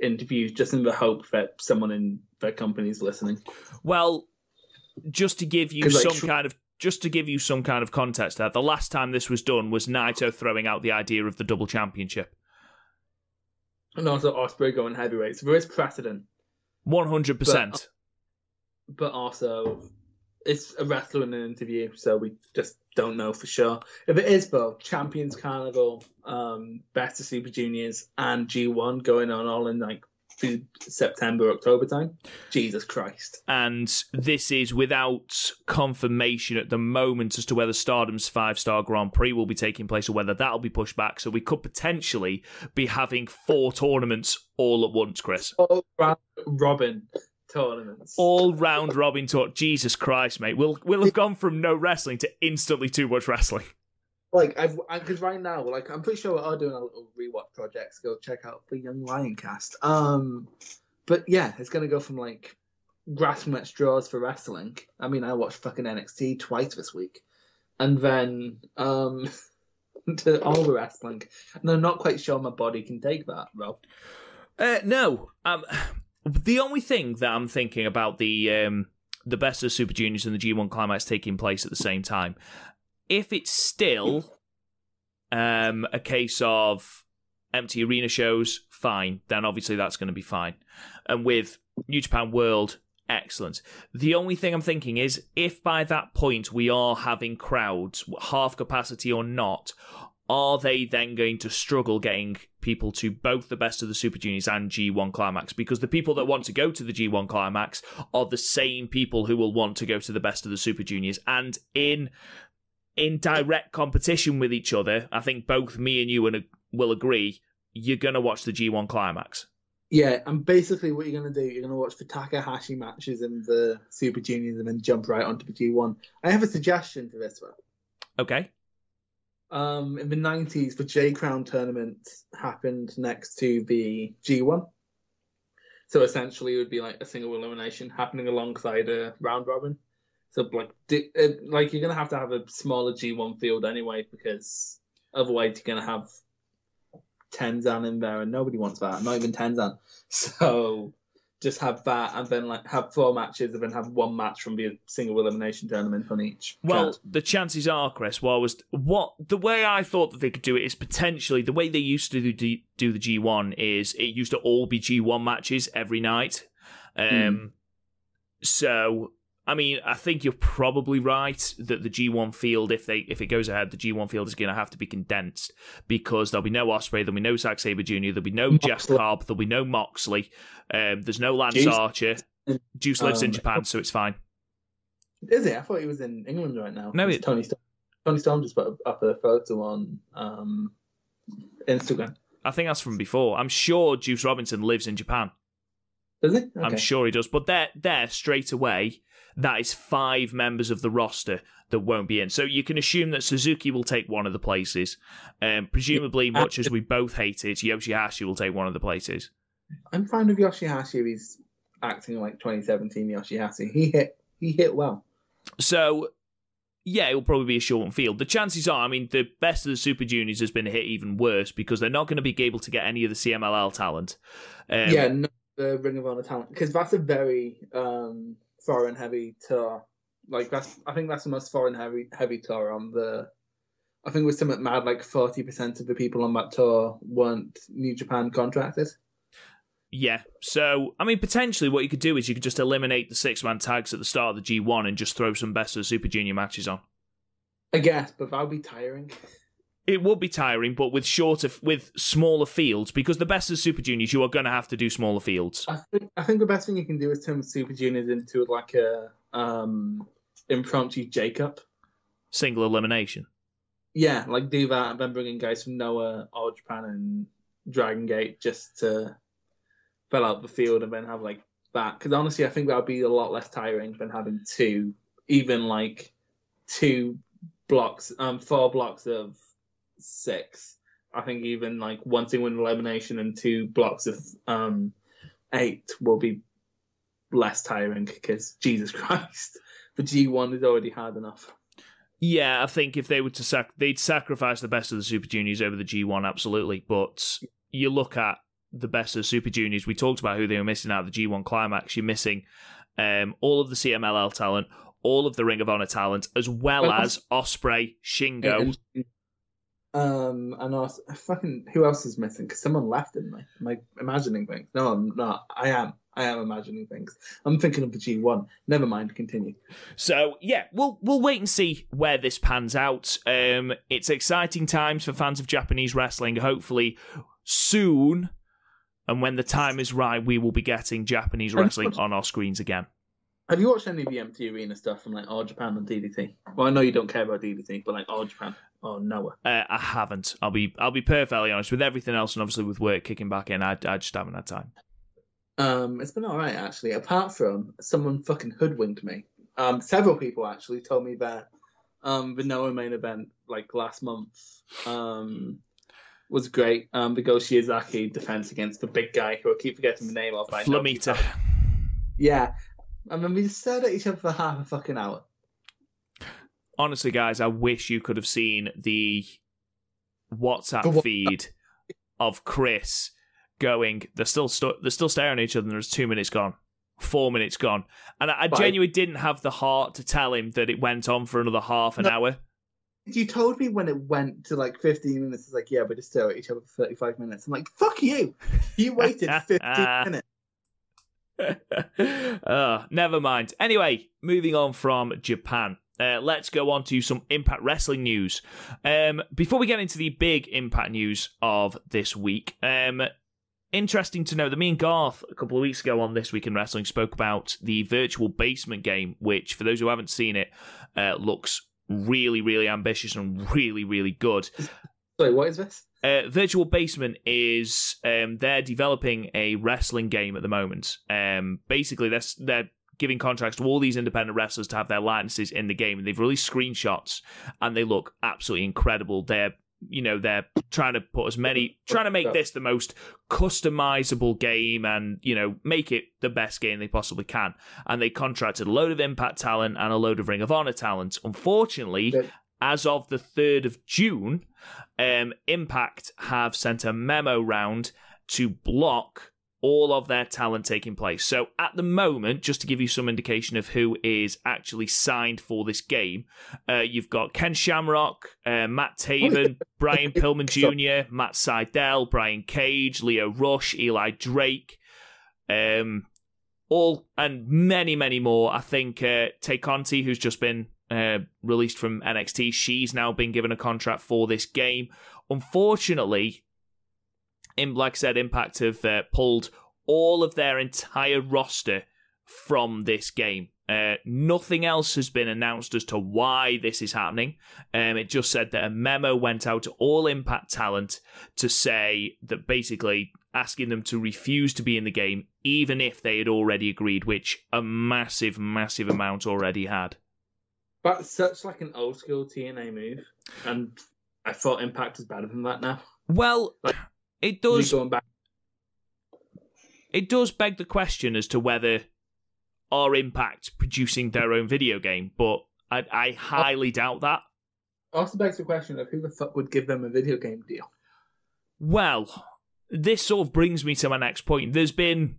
interviews just in the hope that someone in their company is listening. Well, just to give you some like, kind of just to give you some kind of context, that the last time this was done was Naito throwing out the idea of the double championship, and also Ospreay going heavyweight. So there is precedent, one hundred percent. But also, it's a wrestler in an interview, so we just don't know for sure. If it is, though, Champions Carnival, um, Best of Super Juniors, and G one going on all in, like, September, October time. Jesus Christ. And this is without confirmation at the moment as to whether Stardom's five-star Grand Prix will be taking place or whether that'll be pushed back. So we could potentially be having four tournaments all at once, Chris. Oh, Robin. Tournaments. All round robin talk. Jesus Christ, mate. We'll we'll have gone from no wrestling to instantly too much wrestling. Like, I've because right now, like, I'm pretty sure we are doing a little rewatch project. So go check out the Young Lion cast. Um, but yeah, it's gonna go from like grasping at straws for wrestling. I mean, I watched fucking N X T twice this week, and then um to all the wrestling. And I'm not quite sure my body can take that, Rob. Uh, no, um. The only thing that I'm thinking about the um, the Best of Super Juniors and the G one Climax taking place at the same time, if it's still um, a case of empty arena shows, fine. Then obviously that's going to be fine. And with New Japan World, excellent. The only thing I'm thinking is if by that point we are having crowds, half capacity or not, are they then going to struggle getting people to both the Best of the Super Juniors and G one Climax? Because the people that want to go to the G one Climax are the same people who will want to go to the Best of the Super Juniors. And in in direct competition with each other, I think both me and you will agree, you're going to watch the G one Climax. Yeah, and basically what you're going to do, you're going to watch the Takahashi matches and the Super Juniors and then jump right onto the G one. I have a suggestion for this one. Okay. Um, in the nineties, the J Crown tournament happened next to the G one. So essentially, it would be like a single elimination happening alongside a round robin. So like, do, it, like you're going to have to have a smaller G one field anyway, because otherwise you're going to have Tenzan in there, and nobody wants that, not even Tenzan. So just have that, and then like have four matches, and then have one match from the single elimination tournament on each. Well, the chances are, Chris, what was what the way I thought that they could do it is potentially the way they used to do, do, do the G one is it used to all be G one matches every night. Um, mm. So, I mean, I think you're probably right that the G one field, if they if it goes ahead, the G one field is going to have to be condensed, because there'll be no Ospreay, there'll be no Zack Sabre Junior, there'll be no Jeff Cobb, there'll be no Moxley, um, there's no Lance Juice. Archer. Juice um, lives in Japan, so it's fine. Is it? I thought he was in England right now. No, it... Tony Storm. Tony Storm just put up a photo on um, Instagram. I think that's from before. I'm sure Juice Robinson lives in Japan. Does he? Okay. I'm sure he does. But there, there straight away, that is five members of the roster that won't be in. So you can assume that Suzuki will take one of the places. Um, presumably, much as we both hate it, Yoshihashi will take one of the places. I'm fine with Yoshihashi if he's acting like twenty seventeen Yoshihashi. He hit he hit well. So, yeah, it will probably be a short field. The chances are, I mean, the Best of the Super Juniors has been hit even worse because they're not going to be able to get any of the C M L L talent. Um, yeah, no, the Ring of Honor talent, because that's a very um, foreign heavy tour. Like that's, I think that's the most foreign heavy heavy tour on the. I think it was something mad like forty percent of the people on that tour weren't New Japan contracted. Yeah, so I mean, potentially what you could do is you could just eliminate the six man tags at the start of the G one and just throw some Best of the Super Junior matches on. I guess, but that would be tiring. It would be tiring, but with shorter, with smaller fields, because the Best of the Super Juniors, you are going to have to do smaller fields. I think I think the best thing you can do is turn Super Juniors into like a um, impromptu J-Cup, single elimination. Yeah, like do that, and then bring in guys from Noah, All Japan, and Dragon Gate just to fill out the field, and then have like that. Because honestly, I think that would be a lot less tiring than having two, even like two blocks, um, four blocks of. Six, I think even like one single elimination and two blocks of um eight will be less tiring because Jesus Christ, the G one is already hard enough. Yeah, I think if they were to sac, they'd sacrifice the Best of the Super Juniors over the G one, absolutely. But you look at the Best of the Super Juniors. We talked about who they were missing out of the G one Climax. You're missing um all of the C M L L talent, all of the Ring of Honor talent, as well as Ospreay, Shingo. Um and also, fucking who else is missing? Because someone left, didn't they? Am I imagining things? No, I'm not. I am. I am imagining things. I'm thinking of the G one. Never mind. Continue. So yeah, we'll we'll wait and see where this pans out. Um, it's exciting times for fans of Japanese wrestling. Hopefully, soon, and when the time is right, we will be getting Japanese wrestling watched- on our screens again. Have you watched any of the M T Arena stuff from like All Japan and D D T? Well, I know you don't care about D D T, but like All Japan. Oh, Noah. Uh, I haven't. I'll be I'll be perfectly honest with everything else, and obviously with work kicking back in, I, I just haven't had time. Um, it's been all right, actually, apart from someone fucking hoodwinked me. Um, several people, actually, told me that um, the Noah main event, like, last month um, was great. Um, the Go Shiozaki defense against the big guy, who I keep forgetting the name of. Flamita. Yeah. And then we just stared at each other for half a fucking hour. Honestly, guys, I wish you could have seen the WhatsApp feed of Chris going, they're still stu- they're still staring at each other, and there's two minutes gone, four minutes gone. And I, I genuinely didn't have the heart to tell him that it went on for another half an no, hour. You told me when it went to like fifteen minutes, it's like, yeah, we're just staring at each other for thirty-five minutes. I'm like, fuck you! You waited fifteen minutes. uh, never mind. Anyway, moving on from Japan. Uh, let's go on to some Impact Wrestling news. Um, before we get into the big Impact news of this week, um, interesting to know that me and Garth a couple of weeks ago on This Week in Wrestling spoke about the virtual basement game, which, for those who haven't seen it, uh, looks really, really ambitious and really, really good. Sorry, what is this? Uh, Virtual Basement is, um, they're developing a wrestling game at the moment. Um, basically, they're, they're giving contracts to all these independent wrestlers to have their licenses in the game, and they've released screenshots, and they look absolutely incredible. They're, you know, they're trying to put as many, trying to make this the most customizable game, and, you know, make it the best game they possibly can. And they contracted a load of Impact talent and a load of Ring of Honor talent. Unfortunately, yeah. As of the third of June, um, Impact have sent a memo round to block all of their talent taking place. So at the moment, just to give you some indication of who is actually signed for this game, uh, you've got Ken Shamrock, uh, Matt Taven, Brian Pillman Junior, Matt Sydal, Brian Cage, Lio Rush, Eli Drake, um, all and many, many more. I think uh, Tay Conti, who's just been... Uh, released from N X T. She's now been given a contract for this game. Unfortunately, in, like I said, Impact have uh, pulled all of their entire roster from this game. Uh, nothing else has been announced as to why this is happening. Um, it just said that a memo went out to all Impact talent to say that basically asking them to refuse to be in the game, even if they had already agreed, which a massive, massive amount already had. That's such like an old school T N A move, and I thought Impact is better than that now. Well, like, it does. Going back. It does beg the question as to whether are Impact producing their own video game, but I, I highly oh. doubt that. Also begs the question of who the fuck would give them a video game deal? Well, this sort of brings me to my next point. There's been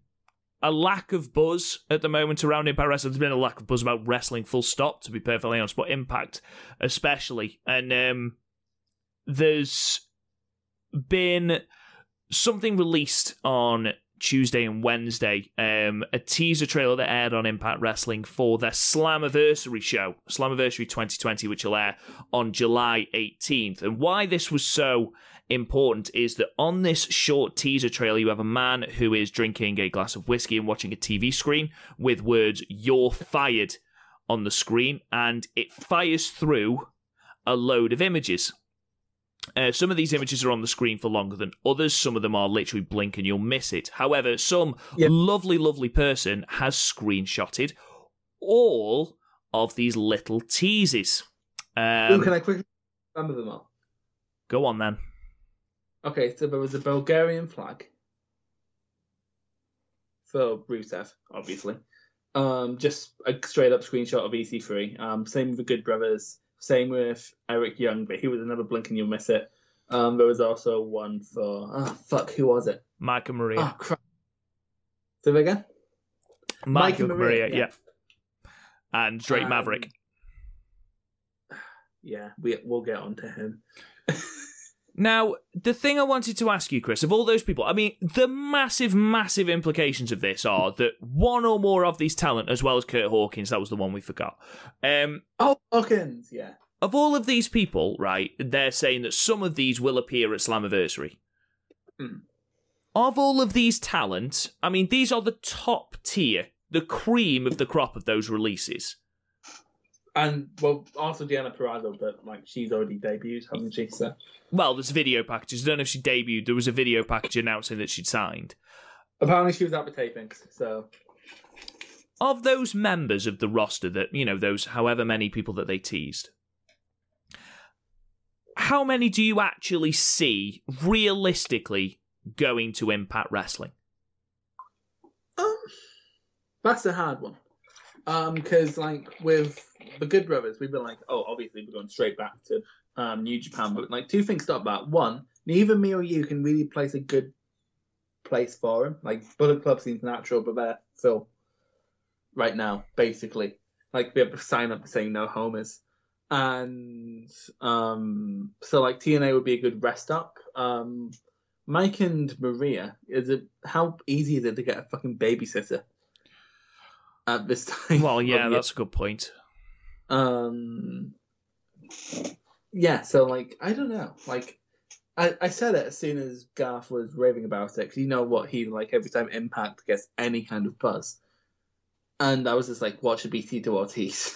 a lack of buzz at the moment around Impact Wrestling. There's been a lack of buzz about wrestling full stop, to be perfectly honest, but Impact especially. And um, there's been something released on Tuesday and Wednesday, um, a teaser trailer that aired on Impact Wrestling for their Slammiversary show, Slammiversary twenty twenty, which will air on July eighteenth. And why this was so important is that on this short teaser trailer, you have a man who is drinking a glass of whiskey and watching a T V screen with words, "You're fired," on the screen, and it fires through a load of images. Uh, some of these images are on the screen for longer than others. Some of them are literally blink and you'll miss it. However, some yep. lovely, lovely person has screenshotted all of these little teases. Um, Ooh, can I quickly remember them all? Go on, then. Okay, so there was a Bulgarian flag for Rusev, obviously. Um, just a straight-up screenshot of E C three. Um, same with the Good Brothers. Same with Eric Young, but he was another blink and you'll miss it. Um, there was also one for... Oh, fuck, who was it? Mike and Maria. Oh, crap. Say that again? Mike, Mike and Maria, Maria yeah. yeah. And Drake um, Maverick. Yeah, we, we'll get on to him. Now, the thing I wanted to ask you, Chris, of all those people, I mean, the massive, massive implications of this are that one or more of these talent, as well as Curt Hawkins, that was the one we forgot. Um, oh, Hawkins, yeah. Of all of these people, right, they're saying that some of these will appear at Slammiversary. Mm. Of all of these talent, I mean, these are the top tier, the cream of the crop of those releases. And, well, also Deanna Purrazzo, but, like, she's already debuted, hasn't she? So. Well, there's video packages. I don't know if she debuted. There was a video package announcing that she'd signed. Apparently she was at the tapings, so... Of those members of the roster that, you know, those however many people that they teased, how many do you actually see, realistically, going to Impact Wrestling? Um, that's a hard one. Um, because, like, with... The Good Brothers, we've been like, oh, obviously we're going straight back to um, New Japan, but like two things stop that. One, neither me or you can really place a good place for him. Like Bullet Club seems natural, but they're still right now, basically. Like we have to sign up saying no homers, and um, so like T N A would be a good rest up. Um, Mike and Maria, is it how easy is it to get a fucking babysitter at this time? Well, yeah, that's a good point. Um. Yeah, so like I don't know. Like I, I said it as soon as Garth was raving about it. Cause you know what he like every time Impact gets any kind of buzz, and I was just like, what should be Tito Ortiz?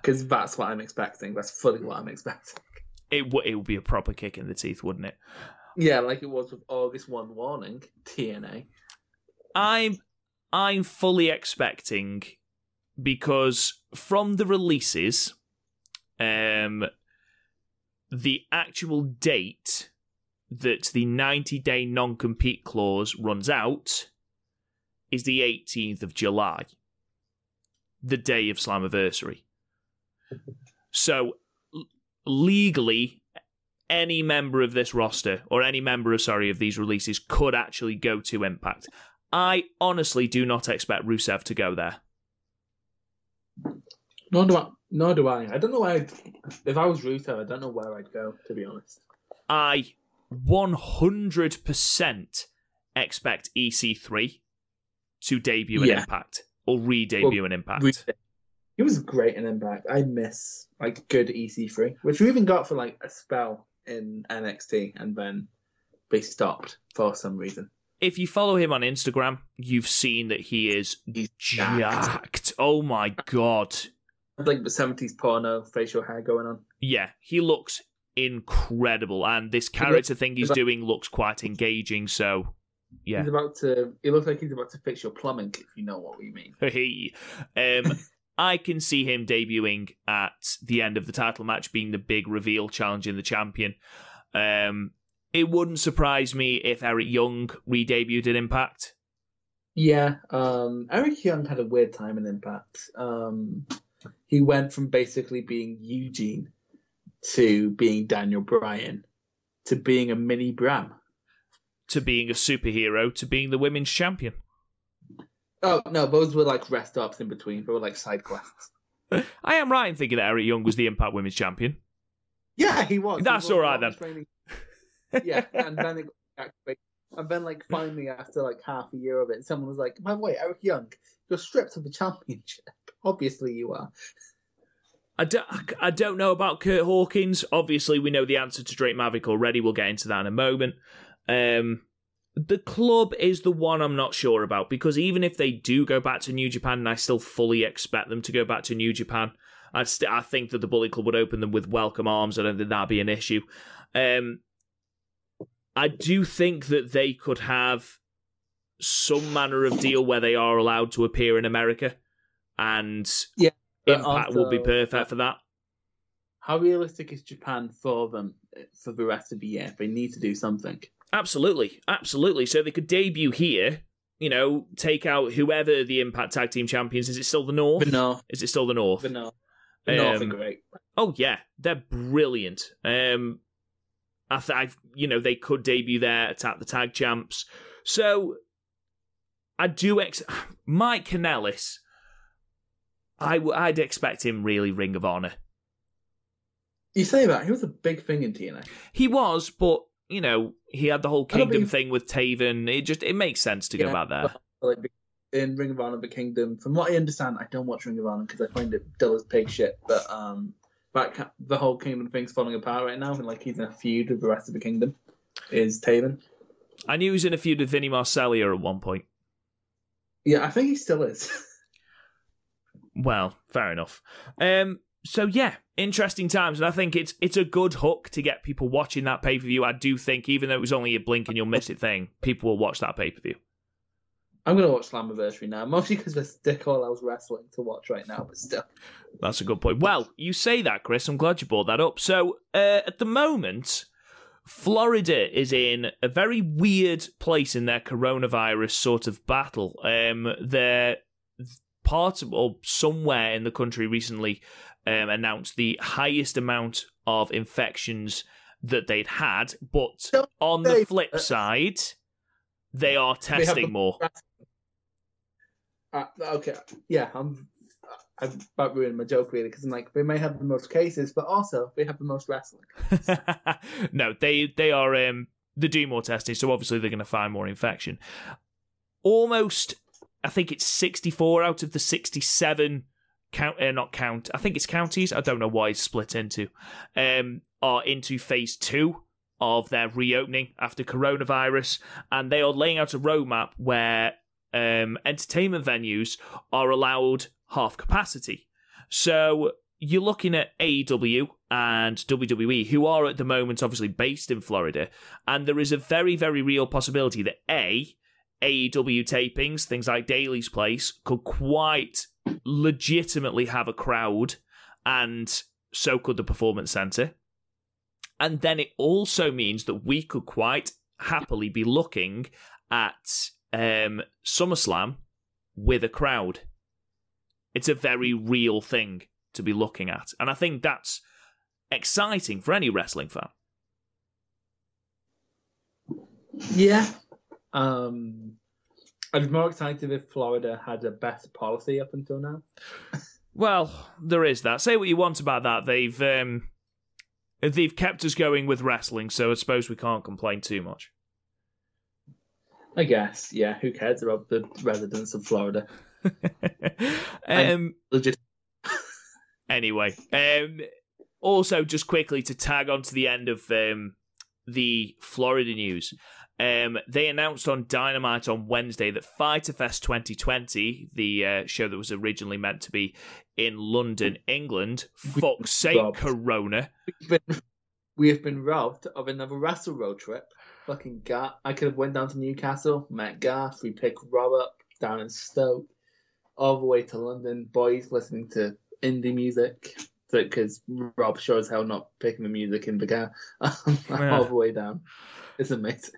Because that's what I'm expecting. That's fully what I'm expecting. It w- it would be a proper kick in the teeth, wouldn't it? Yeah, like it was with August first Warning T N A. I'm I'm fully expecting. Because from the releases, um, the actual date that the ninety-day non-compete clause runs out is the eighteenth of July, the day of Slammiversary. So, l- legally, any member of this roster, or any member, of, sorry, of these releases could actually go to Impact. I honestly do not expect Rusev to go there. Nor do I. Nor do I. I don't know where I'd, if I was Rusev, I don't know where I'd go, to be honest. I one hundred percent expect E C three to debut an yeah. Impact or re-debut well, an Impact. Re- he was great in Impact. I miss like good E C three, which we even got for like a spell in N X T, and then they stopped for some reason. If you follow him on Instagram, you've seen that he is He's jacked. jacked. Oh my God. Like the seventies porno facial hair going on. Yeah, he looks incredible, and this character thing he's doing looks quite engaging. So, yeah, he's about to. It looks like he's about to fix your plumbing, if you know what we mean. Hey, um, I can see him debuting at the end of the title match, being the big reveal, challenging the champion. Um, it wouldn't surprise me if Eric Young re-debuted in Impact. Yeah, um, Eric Young had a weird time in Impact. Um, he went from basically being Eugene to being Daniel Bryan to being a mini Bram. To being a superhero to being the women's champion. Oh, no, those were like rest ups in between. They were like side quests. I am right in thinking that Eric Young was the Impact Women's Champion. Yeah, he was. That's he was, all right then. Training. Yeah, and then it got activated. And then, like, finally, after like half a year of it, someone was like, by the way, Eric Young, you're stripped of the championship. Obviously, you are. I don't, I don't know about Curt Hawkins. Obviously, we know the answer to Drake Maverick already. We'll get into that in a moment. Um, the club is the one I'm not sure about, because even if they do go back to New Japan, and I still fully expect them to go back to New Japan, I'd st- I think that the Bullet Club would open them with welcome arms. I don't think that'd be an issue. Um, I do think that they could have some manner of deal where they are allowed to appear in America, and yeah, Impact also, will be perfect for that. How realistic is Japan for them for the rest of the year? They need to do something. Absolutely, absolutely. So they could debut here, you know, take out whoever the Impact Tag Team Champions. Is it still the North? The North. Is it still the North? The North. The North um, are great. Oh, yeah. They're brilliant. Um, I th- I've, you know, they could debut there, attack the Tag Champs. So I do... Ex- Mike Kanellis, I w- I'd expect him really Ring of Honor. You say that. He was a big thing in T N A. He was, but... You know, he had the whole Kingdom think... thing with Taven. It just it makes sense to yeah, go back there. Like in Ring of Honor, the Kingdom. From what I understand, I don't watch Ring of Honor because I find it dull as pig shit. But um, that the whole Kingdom thing's falling apart right now, and like he's in a feud with the rest of the Kingdom. Is Taven? I knew he was in a feud with Vinnie Marcellia at one point. Yeah, I think he still is. Well, fair enough. Um. So, yeah, interesting times. And I think it's it's a good hook to get people watching that pay-per-view. I do think, even though it was only a blink and you'll miss it thing, people will watch that pay-per-view. I'm going to watch Slammiversary now, mostly because there's Dick All Out Wrestling to watch right now, but still. That's a good point. Well, you say that, Chris. I'm glad you brought that up. So, uh, at the moment, Florida is in a very weird place in their coronavirus sort of battle. Um, they're part of, or somewhere in the country recently... Um, announced the highest amount of infections that they'd had, but on the flip side, they are testing they more. Uh, okay, yeah, I'm, I'm about ruining my joke really because I'm like, they may have the most cases, but also they have the most wrestling. No, they they are um, they do more testing, so obviously they're going to find more infection. Almost, I think it's sixty-four out of the sixty-seven. Count, uh, not count. I think it's counties. I don't know why it's split into. Um, are into phase two of their reopening after coronavirus, and they are laying out a roadmap where um, entertainment venues are allowed half capacity. So you're looking at A E W and W W E, who are at the moment obviously based in Florida, and there is a very, very real possibility that A, A E W tapings, things like Daly's Place, could quite legitimately have a crowd, and so could the Performance Center. And then it also means that we could quite happily be looking at um, SummerSlam with a crowd. It's a very real thing to be looking at, and I think that's exciting for any wrestling fan. Yeah. Um... I'd be more excited if Florida had a better policy up until now. Well, there is that. Say what you want about that. They've um, they've kept us going with wrestling, so I suppose we can't complain too much. I guess, yeah. Who cares about the residents of Florida? um, legit- anyway, um, also just quickly to tag on to the end of um, the Florida news. Um, they announced on Dynamite on Wednesday that Fyterfest twenty twenty, the uh, show that was originally meant to be in London, England, fuck's sake, Corona. We've been, we have been robbed of another Wrestle Road trip. Fucking Garth. I could have went down to Newcastle, met Garth, we picked Rob up down in Stoke, all the way to London. Boys listening to indie music, because Rob sure as hell not picking the music in the car. Um, yeah. All the way down. It's amazing.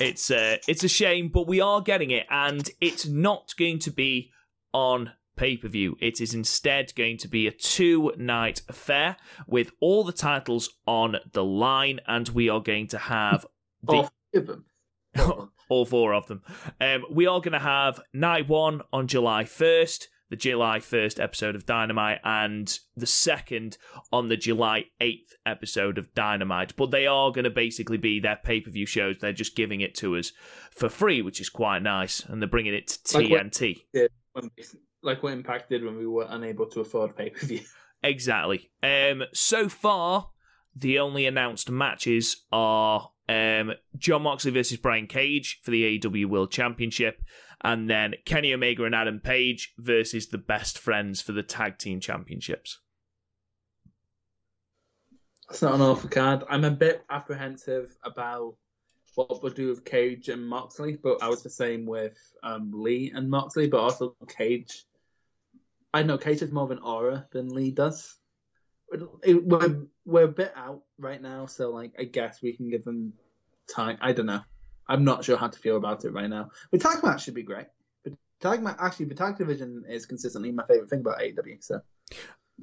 It's uh, it's a shame, but we are getting it, and it's not going to be on pay-per-view. It is instead going to be a two-night affair with all the titles on the line, and we are going to have the... all four of them. all four of them. Um, we are going to have night one on July first, the July first episode of Dynamite, and the second on the July eighth episode of Dynamite. But they are going to basically be their pay-per-view shows. They're just giving it to us for free, which is quite nice, and they're bringing it to like T N T. When, like what Impact did when we were unable to afford pay-per-view. Exactly. Um, so far, the only announced matches are um, Jon Moxley versus Brian Cage for the A E W World Championship, and then Kenny Omega and Adam Page versus the Best Friends for the Tag Team Championships. That's not an awful card. I'm a bit apprehensive about what we'll do with Cage and Moxley, but I was the same with um, Lee and Moxley, but also Cage. I know Cage has more of an aura than Lee does. We're, we're a bit out right now, so like I guess we can give them time. I don't know. I'm not sure how to feel about it right now. The tag match should be great. But tag match, actually, the tag division is consistently my favourite thing about A E W. So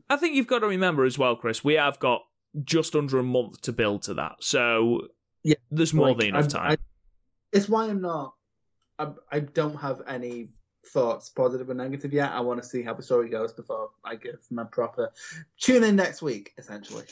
I think you've got to remember as well, Chris, we have got just under a month to build to that. So yeah, there's more like, than enough time. I, it's why I'm not... I, I don't have any thoughts, positive or negative yet. I want to see how the story goes before I give my proper... Tune in next week, essentially.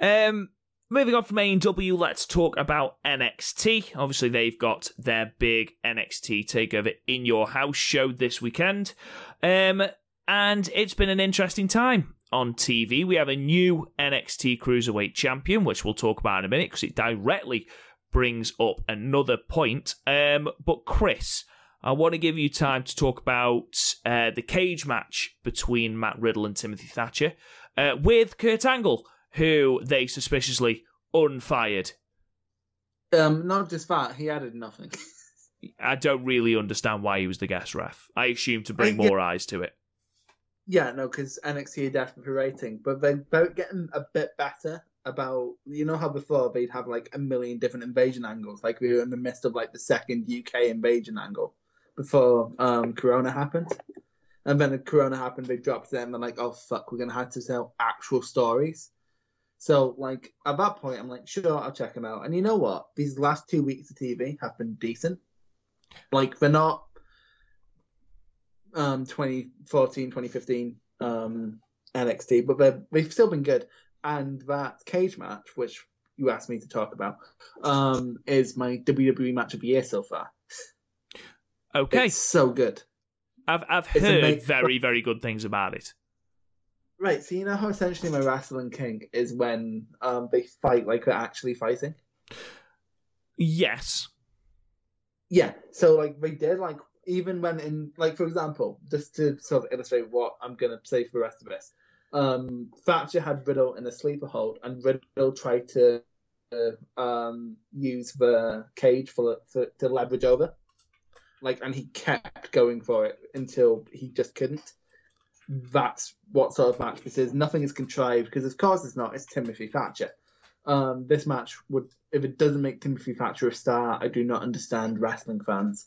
um... Moving on from A E W, let's talk about N X T. Obviously, they've got their big N X T TakeOver In Your House show this weekend. Um, and it's been an interesting time on T V. We have a new N X T Cruiserweight Champion, which we'll talk about in a minute because it directly brings up another point. Um, but Chris, I want to give you time to talk about uh, the cage match between Matt Riddle and Timothy Thatcher uh, with Kurt Angle, who they suspiciously unfired. Um, not just that, he added nothing. I don't really understand why he was the guest ref. I assume to bring I, more yeah. eyes to it. Yeah, no, because N X T are desperate for rating, but they're getting a bit better about, you know how before they'd have like a million different invasion angles, like we were in the midst of like the second U K invasion angle before um, Corona happened. And then Corona happened, they dropped them and like, oh fuck, we're going to have to tell actual stories. So, like, at that point, I'm like, sure, I'll check them out. And you know what? These last two weeks of T V have been decent. Like, they're not um, twenty fourteen, twenty fifteen um, N X T, but they've still been good. And that cage match, which you asked me to talk about, um, is my W W E match of the year so far. Okay. It's so good. I've, I've heard amazing. very, very good things about it. Right, so you know how essentially my wrestling kink is when um, they fight like they're actually fighting? Yes. Yeah, so like they did, like even when in, like for example, just to sort of illustrate what I'm going to say for the rest of this, um, Thatcher had Riddle in a sleeper hold and Riddle tried to uh, um, use the cage for, for to leverage over. Like, and he kept going for it until he just couldn't. That's what sort of match this is. Nothing is contrived because, of course, it's not. It's Timothy Thatcher. Um, this match would, if it doesn't make Timothy Thatcher a star, I do not understand wrestling fans.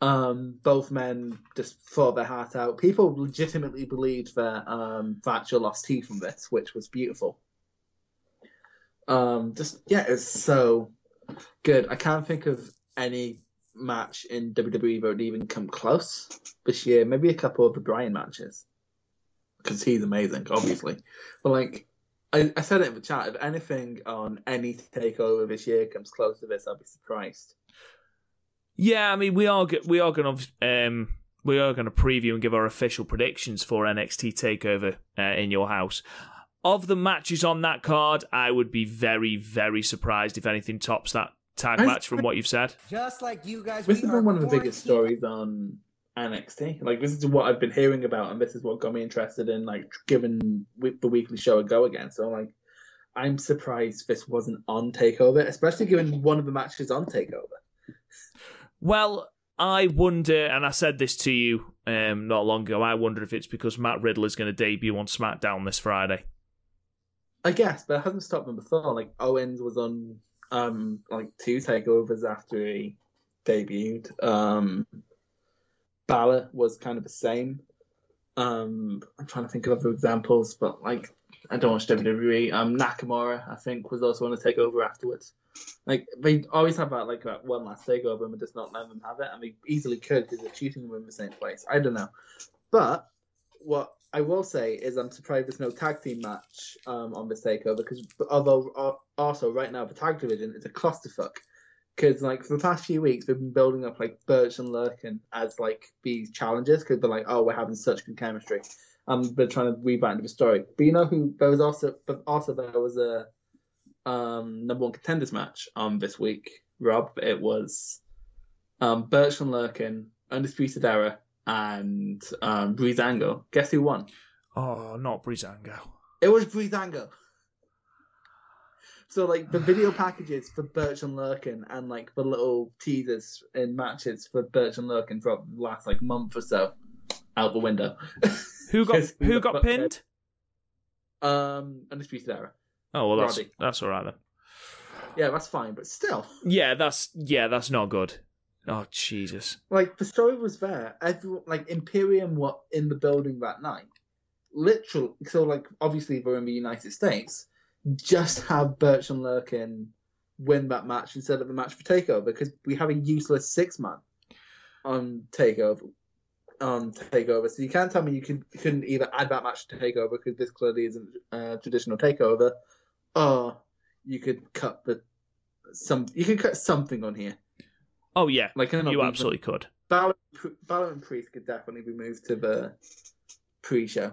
Um, both men just fought their heart out. People legitimately believed that um, Thatcher lost teeth from this, which was beautiful. Um, just yeah, it's so good. I can't think of any match in W W E that would even come close this year. Maybe a couple of the Bryan matches. Because he's amazing, obviously. But, like, I, I said it in the chat, if anything on any takeover this year comes close to this, I'll be surprised. Yeah, I mean, we are we are going to um, we are going to preview and give our official predictions for N X T TakeOver uh, In Your House. Of the matches on that card, I would be very, very surprised if anything tops that tag match from what you've said. Just like you guys, this has been one of the biggest stories on N X T. Like, this is what I've been hearing about, and this is what got me interested in, like, giving the weekly show a go again. So, like, I'm surprised this wasn't on TakeOver, especially given one of the matches on TakeOver. Well, I wonder, and I said this to you um, not long ago, I wonder if it's because Matt Riddle is going to debut on SmackDown this Friday. I guess, but it hasn't stopped them before. Like, Owens was on um, like two takeovers after he debuted. Um, Balor was kind of the same. Um, I'm trying to think of other examples, but like I don't watch W W E. Um, Nakamura, I think, was also on a takeover afterwards. Like they always have that like that one last takeover, and we just not let them have it, and they easily could because they're cheating them in the same place. I don't know, but what I will say is I'm surprised there's no tag team match um, on this takeover, because although uh, also right now the tag division is a clusterfuck, because like for the past few weeks we've been building up like Birch and Lurkin as like these challenges because they're like, oh, we're having such good chemistry, um, they're trying to rebrand the story. But you know who there was also, but also there was a um number one contenders match um this week, Rob. It was um Birch and Lurkin, Undisputed Era, and um, Breezango. Guess who won? Oh, not Breezango. It was Breezango. So, like, the video packages for Birch and Lurkin and, like, the little teasers and matches for Birch and Lurkin for the last, like, month or so out the window. Who got who got pinned? Um, Undisputed Era. Oh, well, that's, that's all right, then. Yeah, that's fine, but still. Yeah, that's yeah, that's not good. Oh, Jesus. Like, the story was there. Everyone, like, Imperium were in the building that night. Literally. So, like, obviously, we're in the United States. Just have Birch and Lurkin win that match instead of a match for TakeOver, because we have a useless six-man on TakeOver. On TakeOver. So you can't tell me you, could, you couldn't either add that match to TakeOver, because this clearly isn't a traditional TakeOver, or you could cut the... some. You could cut something on here. Oh yeah, like, you absolutely even, could. Balor, Balor and Priest could definitely be moved to the pre-show,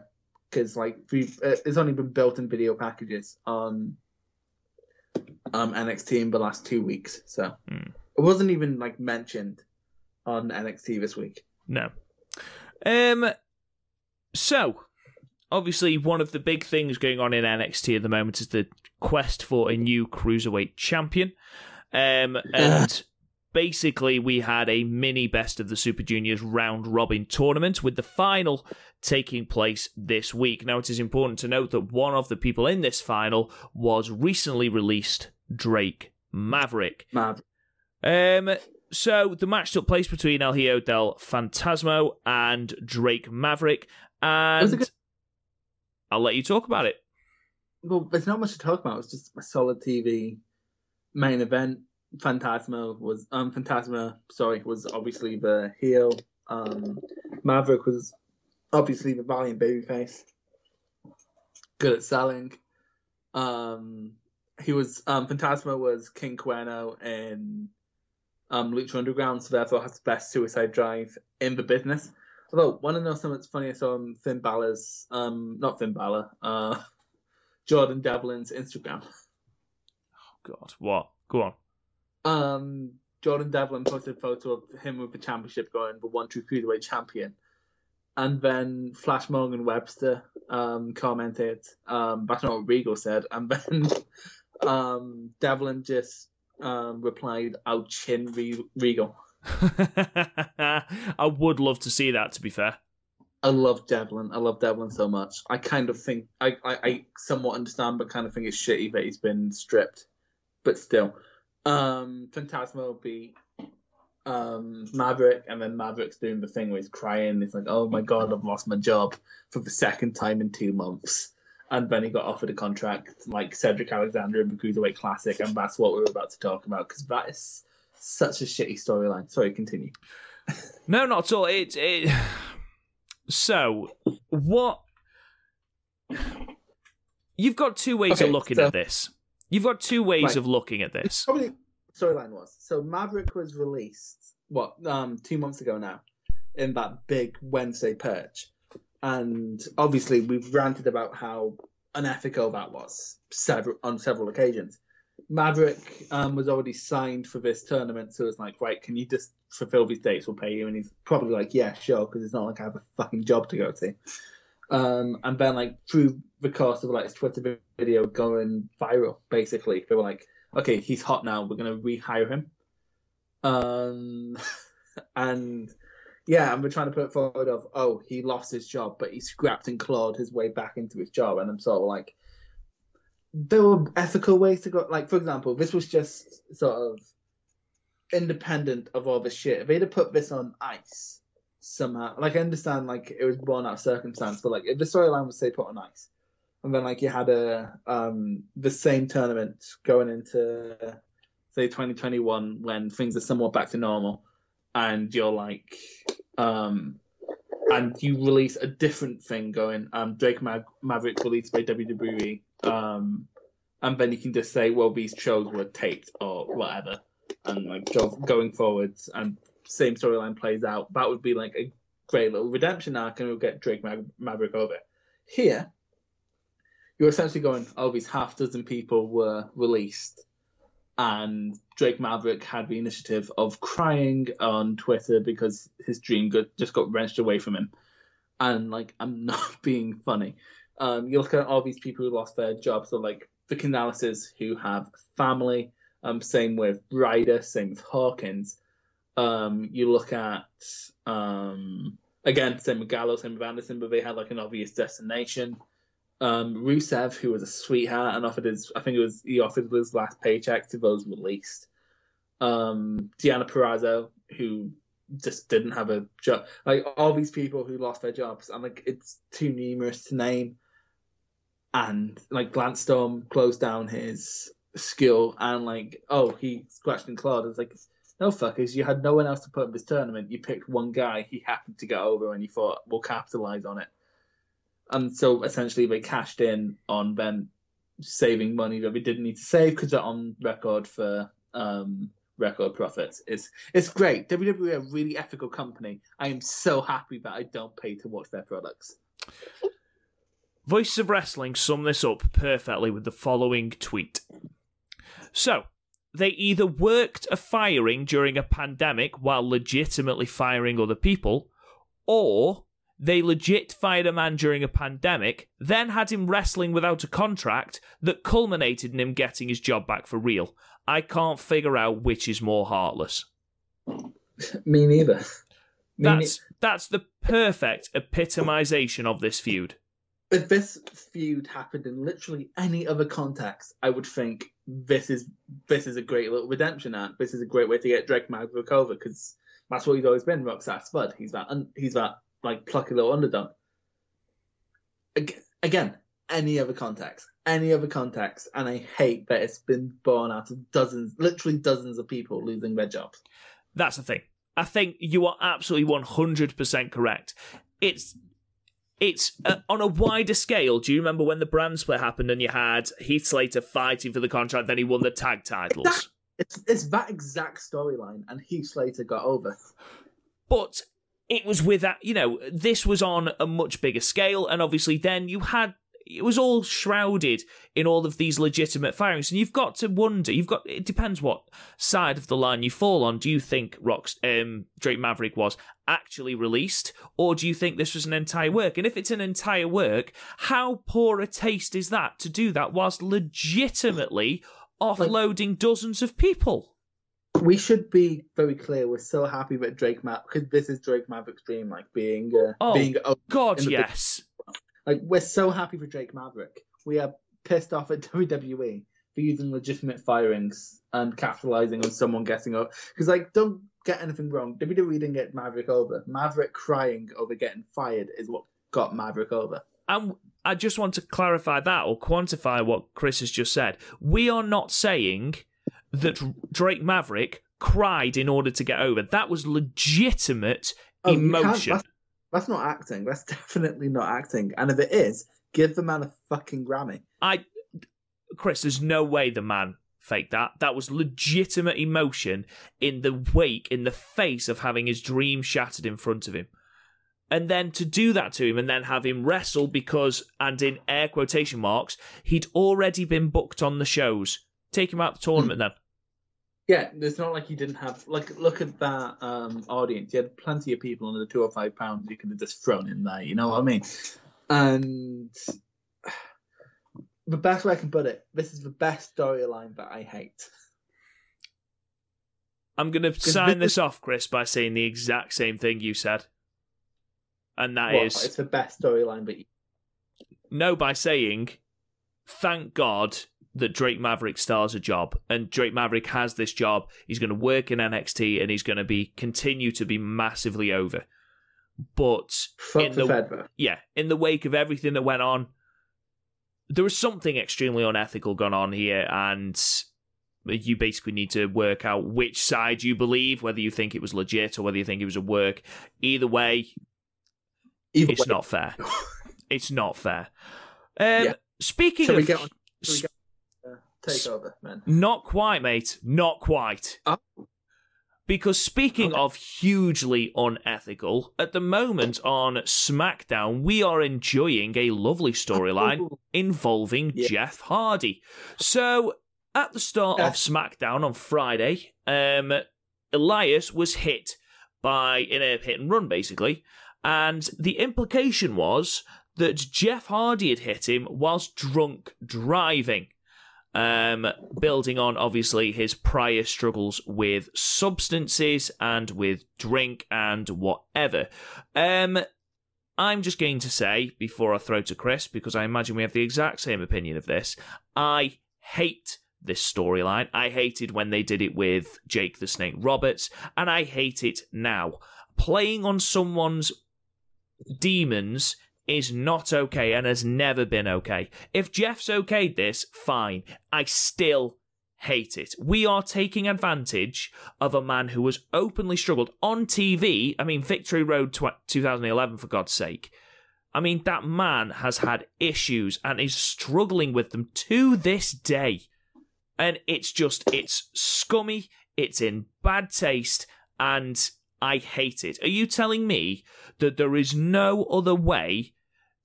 because like we've, uh, it's only been built in video packages on um, N X T in the last two weeks, so mm. it wasn't even like mentioned on N X T this week. No. Um. So, obviously, one of the big things going on in N X T at the moment is the quest for a new cruiserweight champion, um, and. Basically, we had a mini Best of the Super Juniors round-robin tournament, with the final taking place this week. Now, it is important to note that one of the people in this final was recently released Drake Maverick. Mav. Um, so, the match took place between El Hijo del Fantasma and Drake Maverick, and good... I'll let you talk about it. Well, there's not much to talk about. It's just a solid T V main event. Fantasma was um Fantasma, sorry, was obviously the heel. Um, Maverick was obviously the valiant babyface, good at selling. Um, he was um Fantasma was King Cuerno in um Lucha Underground, so therefore has the best suicide drive in the business. Although, want to know something that's funny? I saw on Finn Balor's um not Finn Balor uh Jordan Devlin's Instagram. Oh God, what? Go on. Um, Jordan Devlin posted a photo of him with the championship going, the one true cruiserweight champion. And then Flash Morgan Webster um, commented, um, that's not what Regal said. And then um, Devlin just um, replied, I'll chin Re- Regal. I would love to see that, to be fair. I love Devlin. I love Devlin so much. I kind of think, I, I, I somewhat understand, but kind of think it's shitty that he's been stripped. But still. Um, Fantasma will be um, Maverick, and then Maverick's doing the thing where he's crying. He's like, oh my God, I've lost my job for the second time in two months. And then he got offered a contract like Cedric Alexander in the Cruiserweight Classic, and that's what we're about to talk about, because that is such a shitty storyline. Sorry, continue. No, not at all. It, it... So, what... You've got two ways okay, of looking so... at this. You've got two ways right. of looking at this. Probably storyline was so Maverick was released what um two months ago now in that big Wednesday purge, and obviously we've ranted about how unethical that was several on several occasions. Maverick um was already signed for this tournament, so it's like, right, can you just fulfill these dates? We'll pay you, and he's probably like, yeah, sure, because it's not like I have a fucking job to go to. Um, and then, like, through the course of, like, his Twitter video going viral, basically, they were like, okay, he's hot now, we're going to rehire him. Um, and, yeah, and we're trying to put forward of, oh, he lost his job, but he scrapped and clawed his way back into his job. And I'm sort of like, there were ethical ways to go. Like, for example, this was just sort of independent of all this shit. If they'd have put this on ice somehow, like, I understand, like, it was born out of circumstance, but, like, if the storyline was, say, put on ice, and then, like, you had a um, the same tournament going into, say, twenty twenty-one when things are somewhat back to normal, and you're like, um, and you release a different thing going, um, Drake Ma- Maverick released by W W E, um, and then you can just say, well, these shows were taped or whatever, and, like, go- going forwards, and same storyline plays out. That would be, like, a great little redemption arc, and it would get Drake Ma- Maverick over. Here, you're essentially going, oh, these half dozen people were released, and Drake Maverick had the initiative of crying on Twitter because his dream got, just got wrenched away from him. And, like, I'm not being funny. Um, you look at all these people who lost their jobs, so, like, the Canalises who have family, um, same with Ryder, same with Hawkins. Um, you look at, um, again, same with Gallo, same with Anderson, but they had, like, an obvious destination. Um, Rusev, who was a sweetheart and offered his, I think it was, he offered his last paycheck to those released. Um, Deanna Purrazzo, who just didn't have a job. Like, all these people who lost their jobs, I'm like, it's too numerous to name. And, like, Lance Storm closed down his school, and, like, oh, he scratched and clawed. It's like, no fuckers, you had no one else to put in this tournament. You picked one guy, he happened to get over, and you thought, we'll capitalize on it. And so essentially they cashed in on them saving money that we didn't need to save because they're on record for um, record profits. It's it's great. W W E are a really ethical company. I am so happy that I don't pay to watch their products. Voices of Wrestling sum this up perfectly with the following tweet. So, they either worked a firing during a pandemic while legitimately firing other people, or they legit fired a man during a pandemic, then had him wrestling without a contract that culminated in him getting his job back for real. I can't figure out which is more heartless. Me neither. Me that's ne- that's the perfect epitomization of this feud. If this feud happened in literally any other context, I would think this is this is a great little redemption act. This is a great way to get Drake Maverick over, because that's what he's always been, Rockstar Spud. He's that. Un- he's that. Like, plucky little underdog. Again, any other context. Any other context. And I hate that it's been born out of dozens, literally dozens of people losing their jobs. That's the thing. I think you are absolutely one hundred percent correct. It's it's uh, on a wider scale. Do you remember when the brand split happened and you had Heath Slater fighting for the contract, then he won the tag titles? That, it's, it's that exact storyline, and Heath Slater got over. But it was with that, you know, this was on a much bigger scale, and obviously then you had, it was all shrouded in all of these legitimate firings, and you've got to wonder, you've got, it depends what side of the line you fall on. Do you think Rock's, um, Drake Maverick was actually released, or do you think this was an entire work? And if it's an entire work, how poor a taste is that to do that whilst legitimately offloading like- dozens of people? We should be very clear. We're so happy that Drake Maverick, because this is Drake Maverick's dream, like being, uh, oh being. Oh God, yes! Big, like, we're so happy for Drake Maverick. We are pissed off at W W E for using legitimate firings and capitalizing on someone getting over. Because, like, don't get anything wrong. W W E didn't get Maverick over. Maverick crying over getting fired is what got Maverick over. And I just want to clarify that, or quantify what Chris has just said. We are not saying that Drake Maverick cried in order to get over. That was legitimate oh, emotion. That's, that's not acting. That's definitely not acting. And if it is, give the man a fucking Grammy. I, Chris, there's no way the man faked that. That was legitimate emotion in the wake, in the face of having his dream shattered in front of him. And then to do that to him and then have him wrestle because, and in air quotation marks, he'd already been booked on the shows. Take him out of the tournament then. Yeah, it's not like you didn't have, like, look at that um, audience. You had plenty of people under the two or five pounds you could have just thrown in there, you know what I mean? And the best way I can put it, this is the best storyline that I hate. I'm going to sign this is... off, Chris, by saying the exact same thing you said. And that what? is... It's the best storyline, but... No, by saying thank God that Drake Maverick starts a job, and Drake Maverick has this job. He's going to work in N X T, and he's going to be continue to be massively over. But in the, yeah, in the wake of everything that went on, there was something extremely unethical going on here, and you basically need to work out which side you believe, whether you think it was legit or whether you think it was a work. Either way, Either it's way. not fair. It's not fair. Um, yeah. Speaking Shall of... We get on? Shall we get on? Uh, take over, man. Not quite, mate. Not quite. Oh. Because speaking okay. of hugely unethical, at the moment on SmackDown, we are enjoying a lovely storyline involving yeah. Jeff Hardy. So, at the start uh. of SmackDown on Friday, um, Elias was hit by in a hit and run, basically. And the implication was that Jeff Hardy had hit him whilst drunk driving. Um, building on, obviously, his prior struggles with substances and with drink and whatever. Um, I'm just going to say, before I throw to Chris, because I imagine we have the exact same opinion of this, I hate this storyline. I hated when they did it with Jake the Snake Roberts, and I hate it now. Playing on someone's demons is not okay and has never been okay. If Jeff's okayed this, fine. I still hate it. We are taking advantage of a man who has openly struggled on T V. I mean, Victory Road twenty eleven, for God's sake. I mean, that man has had issues and is struggling with them to this day. And it's just, it's scummy, it's in bad taste, and I hate it. Are you telling me that there is no other way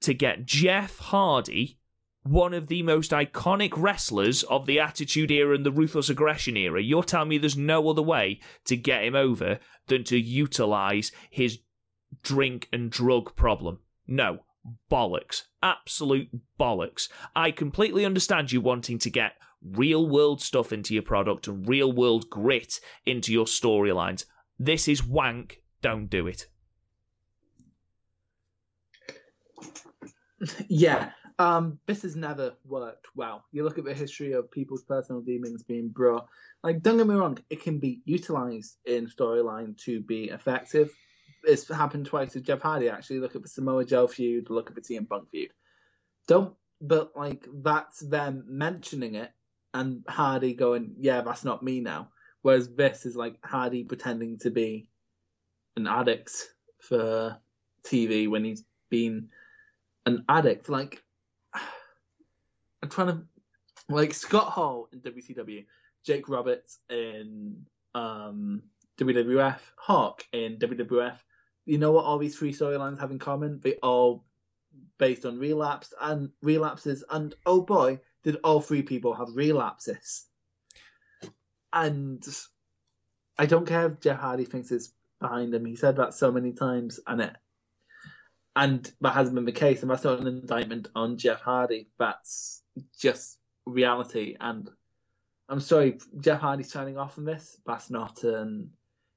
to get Jeff Hardy, one of the most iconic wrestlers of the Attitude Era and the Ruthless Aggression Era, you're telling me there's no other way to get him over than to utilize his drink and drug problem? No. Bollocks. Absolute bollocks. I completely understand you wanting to get real world stuff into your product and real world grit into your storylines. This is wank. Don't do it. Yeah, um, this has never worked well. You look at the history of people's personal demons being brought. Like, don't get me wrong, it can be utilised in storyline to be effective. It's happened twice with Jeff Hardy, actually. Look at the Samoa Joe feud, look at the C M Punk feud. Don't, but, like, that's them mentioning it and Hardy going, yeah, that's not me now. Whereas this is, like, Hardy pretending to be an addict for T V when he's been an addict. Like, I'm trying to... Like, Scott Hall in W C W, Jake Roberts in um, W W F, Hawk in W W F. You know what all these three storylines have in common? They all based on relapse and relapses. And, oh boy, did all three people have relapses. And I don't care if Jeff Hardy thinks it's behind him. He said that so many times, and it, and that hasn't been the case. And that's not an indictment on Jeff Hardy. That's just reality. And I'm sorry, Jeff Hardy's turning off on this. That's not an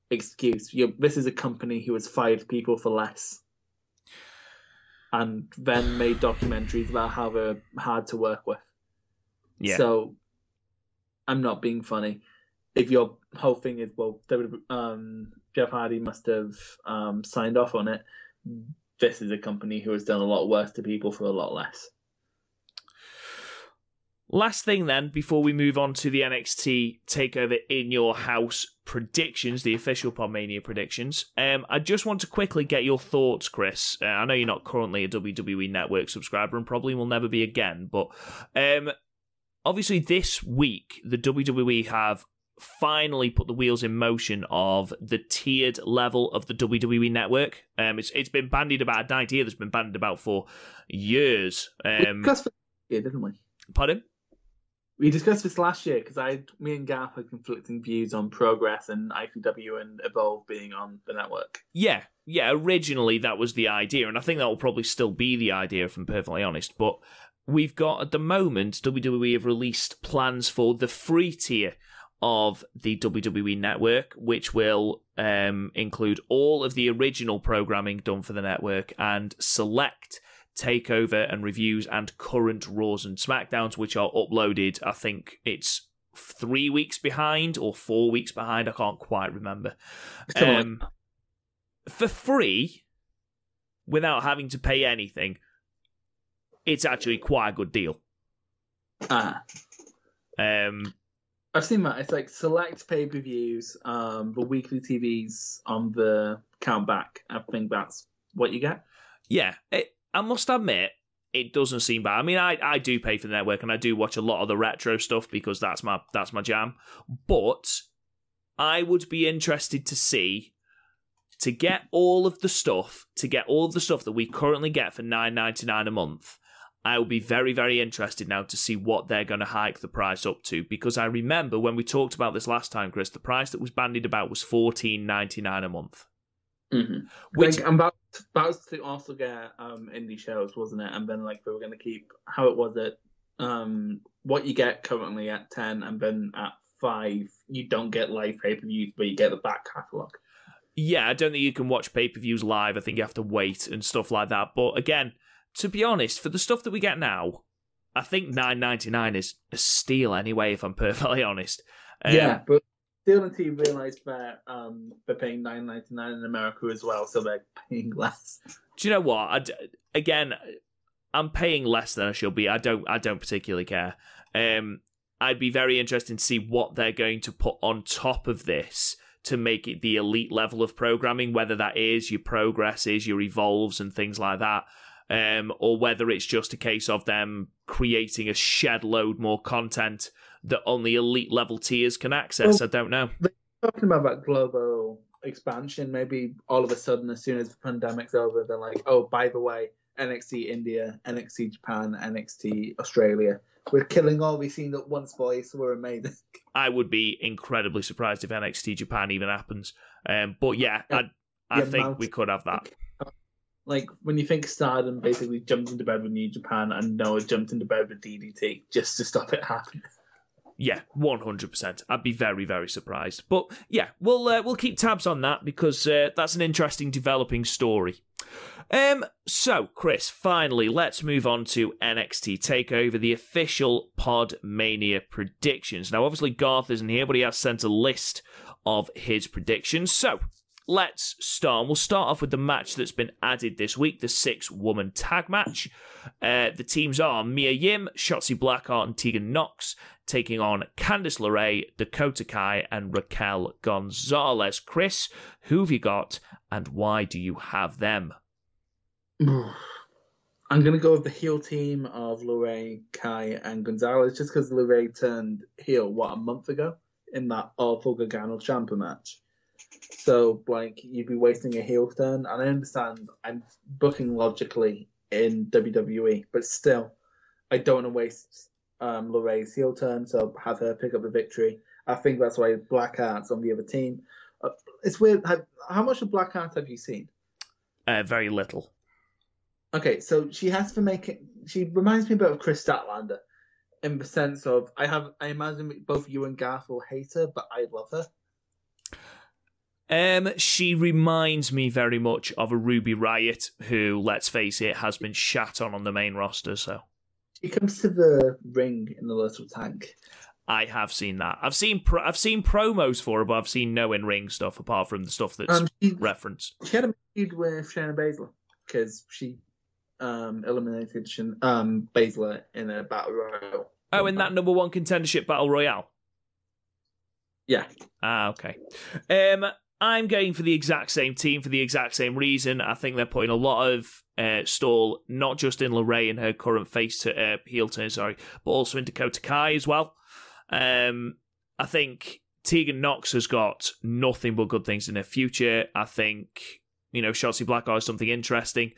excuse. You're, this is a company who has fired people for less, and then made documentaries about how they're hard to work with. Yeah. So I'm not being funny. If your whole thing is, well, um, Jeff Hardy must have um, signed off on it, this is a company who has done a lot worse to people for a lot less. Last thing then, before we move on to the N X T TakeOver In Your House predictions, the official PodMania predictions, um, I just want to quickly get your thoughts, Chris. Uh, I know you're not currently a W W E Network subscriber and probably will never be again, but um, obviously this week, the W W E have finally put the wheels in motion of the tiered level of the W W E Network. Um, it's it's been bandied about, an idea that's been bandied about for years. Um, we discussed this last year, didn't we? Pardon? We discussed this last year because I, me and Garth had conflicting views on Progress and I C W and Evolve being on the network. Yeah, yeah. Originally that was the idea, and I think that will probably still be the idea, if I'm perfectly honest. But we've got, at the moment, W W E have released plans for the free tier of the W W E Network, which will um, include all of the original programming done for the network and select TakeOver and reviews and current Raws and SmackDowns, which are uploaded, I think it's three weeks behind or four weeks behind, I can't quite remember. Um, for free, without having to pay anything, it's actually quite a good deal. Ah. Um, I've seen that. It's like select pay-per-views, um, the weekly T Vs on the count back. I think that's what you get. Yeah. It, I must admit, it doesn't seem bad. I mean, I, I do pay for the network and I do watch a lot of the retro stuff because that's my that's my jam. But I would be interested to see, to get all of the stuff, to get all of the stuff that we currently get for nine ninety-nine a month, I will be very, very interested now to see what they're going to hike the price up to, because I remember when we talked about this last time, Chris, the price that was bandied about was fourteen ninety-nine a month. Mm-hmm. Which, like, I'm about, about to also get um, indie shows, wasn't it? And then like we were going to keep how it was at um, what you get currently at ten, and then at five you don't get live pay-per-views, but you get the back catalogue. Yeah, I don't think you can watch pay-per-views live. I think you have to wait and stuff like that. But again, to be honest, for the stuff that we get now, I think nine ninety-nine is a steal anyway, if I'm perfectly honest. Um, yeah, but still the team realised that um, they're paying nine ninety-nine in America as well, so they're paying less. Do you know what? I d- again, I'm paying less than I should be. I don't I don't particularly care. Um, I'd be very interested to see what they're going to put on top of this to make it the elite level of programming, whether that is your progresses, your evolves and things like that. Um, or whether it's just a case of them creating a shed load more content that only elite level tiers can access. Well, I don't know. Talking about that global expansion, maybe all of a sudden, as soon as the pandemic's over, they're like, oh, by the way, N X T India, N X T Japan, N X T Australia. We're killing all we've seen at once, boys. We're amazing. I would be incredibly surprised if N X T Japan even happens. Um, but yeah, yeah I, I think mountain. we could have that. Like, when you think Stardom basically jumped into bed with New Japan and Noah jumped into bed with D D T just to stop it happening. Yeah, one hundred percent. I'd be very, very surprised. But, yeah, we'll uh, we'll keep tabs on that because uh, that's an interesting developing story. Um, so, Chris, finally, let's move on to N X T TakeOver, the official PodMania predictions. Now, obviously, Garth isn't here, but he has sent a list of his predictions. So, let's start. We'll start off with the match that's been added this week, the six-woman tag match. Uh, the teams are Mia Yim, Shotzi Blackheart and Tegan Nox, taking on Candice LeRae, Dakota Kai and Raquel Gonzalez. Chris, who have you got and why do you have them? I'm going to go with the heel team of LeRae, Kai and Gonzalez, just because LeRae turned heel, what, a month ago? In that awful Gargano Ciampa match. So, like, you'd be wasting a heel turn. And I understand I'm booking logically in W W E, but still, I don't want to waste um, LeRae's heel turn, so have her pick up the victory. I think that's why Blackheart's on the other team. Uh, it's weird. How, how much of Blackheart have you seen? Uh, very little. Okay, so she has to make it... She reminds me a bit of Chris Statlander in the sense of, I have, I imagine both you and Garth will hate her, but I love her. Um, she reminds me very much of a Ruby Riott, who, let's face it, has been shat on on the main roster. So she comes to the ring in the little tank. I have seen that. I've seen pro- I've seen promos for her, but I've seen no in ring stuff apart from the stuff that's um, she, referenced. She had a feud with Shayna Baszler because she um eliminated Shin- um Baszler in a battle royal. Oh, in that number one contendership battle royale. Yeah. Ah, okay. Um. I'm going for the exact same team for the exact same reason. I think they're putting a lot of uh, stall, not just in LeRae and her current face to uh, heel turn, sorry, but also in Dakota Kai as well. Um, I think Tegan Nox has got nothing but good things in her future. I think, you know, Shotzi Blackheart is something interesting,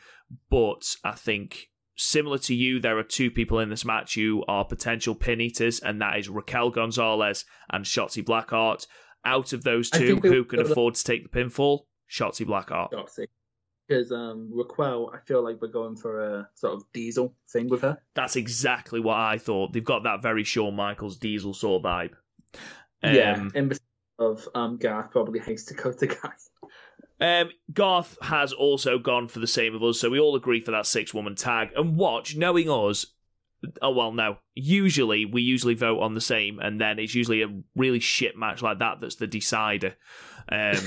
but I think, similar to you, there are two people in this match who are potential pin eaters, and that is Raquel Gonzalez and Shotzi Blackheart. Out of those two, who can afford to take the pinfall? Shotzi Blackheart. Shotzi. Because um, Raquel, I feel like we're going for a sort of Diesel thing with her. That's exactly what I thought. They've got that very Shawn Michaels Diesel sort of vibe. Um, yeah, in of um, Garth probably hates Dakota Kai. Um, Garth has also gone for the same of us, so we all agree for that six-woman tag. And watch, knowing us, oh, well, no. Usually, we usually vote on the same, and then it's usually a really shit match like that that's the decider. Um,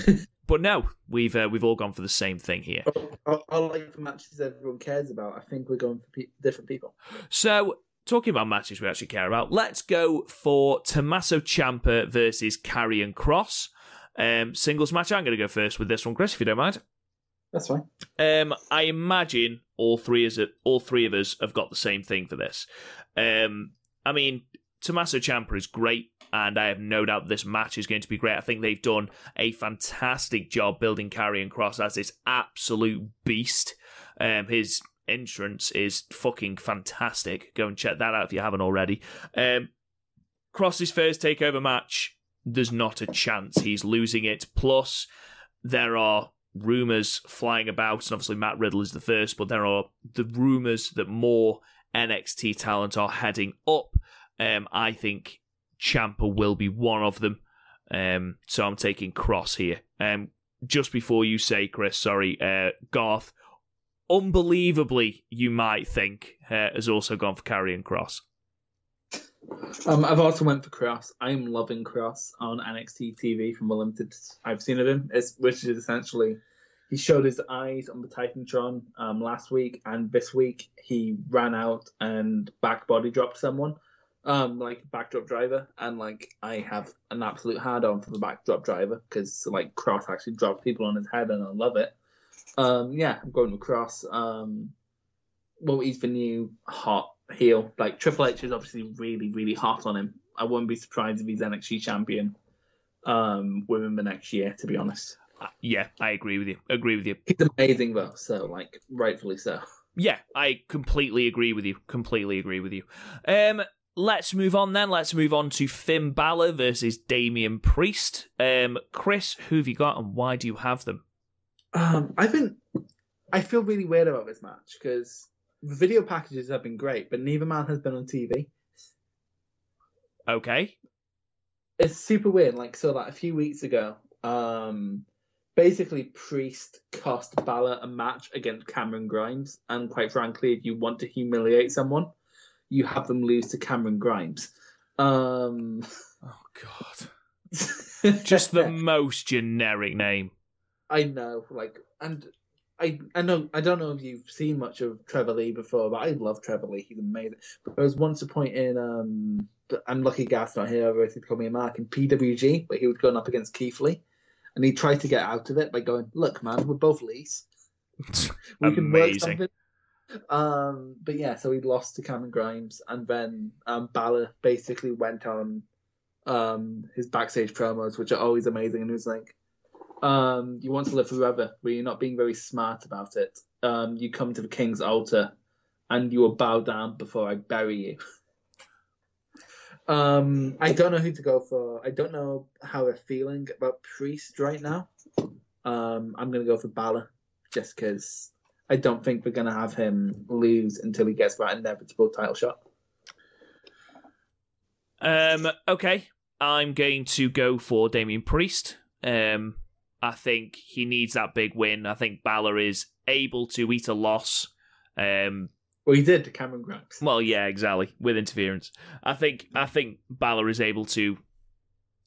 but no, we've uh, we've all gone for the same thing here. I, I like the matches everyone cares about. I think we're going for pe- different people. So, talking about matches we actually care about, let's go for Tommaso Ciampa versus Karrion Kross. Um, singles match. I'm going to go first with this one, Chris, if you don't mind. That's fine. Um, I imagine all three is all three of us have got the same thing for this. Um, I mean, Tommaso Ciampa is great, and I have no doubt this match is going to be great. I think they've done a fantastic job building Karrion Kross as this absolute beast. Um, his entrance is fucking fantastic. Go and check that out if you haven't already. Um, Cross's first takeover match. There's not a chance he's losing it. Plus, there are rumours flying about, and obviously Matt Riddle is the first, but there are the rumours that more N X T talent are heading up. Um, I think Ciampa will be one of them, um, so I'm taking Kross here. Um, just before you say, Chris, sorry, uh, Garth, unbelievably, you might think, uh, has also gone for Karrion Kross. Um, I've also went for Kross. I'm loving Kross on N X T T V from the limited I've seen of him, it's, which is essentially he showed his eyes on the Titantron um, last week, and this week he ran out and back body dropped someone, um, like backdrop driver, and like I have an absolute hard on for the backdrop driver because like Kross actually drops people on his head, and I love it. Um, yeah, I'm going with Kross. Um, well, he's the new hot heel. Like Triple H is obviously really, really hot on him. I wouldn't be surprised if he's N X T champion um, within the next year, to be honest. Yeah, I agree with you. Agree with you. He's amazing though, so like rightfully so. Yeah, I completely agree with you. Completely agree with you. Um, let's move on then. Let's move on to Finn Balor versus Damian Priest. Um, Chris, who have you got, and why do you have them? Um, I've been. I feel really weird about this match because the video packages have been great, but neither man has been on T V. Okay. It's super weird. Like, so like a few weeks ago, um, basically Priest cost Balor a match against Cameron Grimes. And quite frankly, if you want to humiliate someone, you have them lose to Cameron Grimes. Um... Oh, God. Just the most generic name. I know. Like, and... I, I know I don't know if you've seen much of Trevor Lee before, but I love Trevor Lee. He's amazing. But there was once a point in um, I'm lucky Garth's not here, otherwise he'd call me a mark, in P W G, where he was going up against Keith Lee, and he tried to get out of it by going, "Look, man, we're both Lees. We amazing. Can work something." Um, but yeah, so he lost to Cameron Grimes, and then um, Balor basically went on um, his backstage promos, which are always amazing, and he was like, Um, you want to live forever, but you're not being very smart about it. Um, you come to the king's altar, and you will bow down before I bury you. um, I don't know who to go for. I don't know how I'm feeling about Priest right now. Um, I'm going to go for Balor, just because I don't think we're going to have him lose until he gets that inevitable title shot. Um, okay, I'm going to go for Damian Priest. Um. I think he needs that big win. I think Balor is able to eat a loss. Um, well, he did to Cameron Grimes. Well, yeah, exactly, with interference. I think I think Balor is able to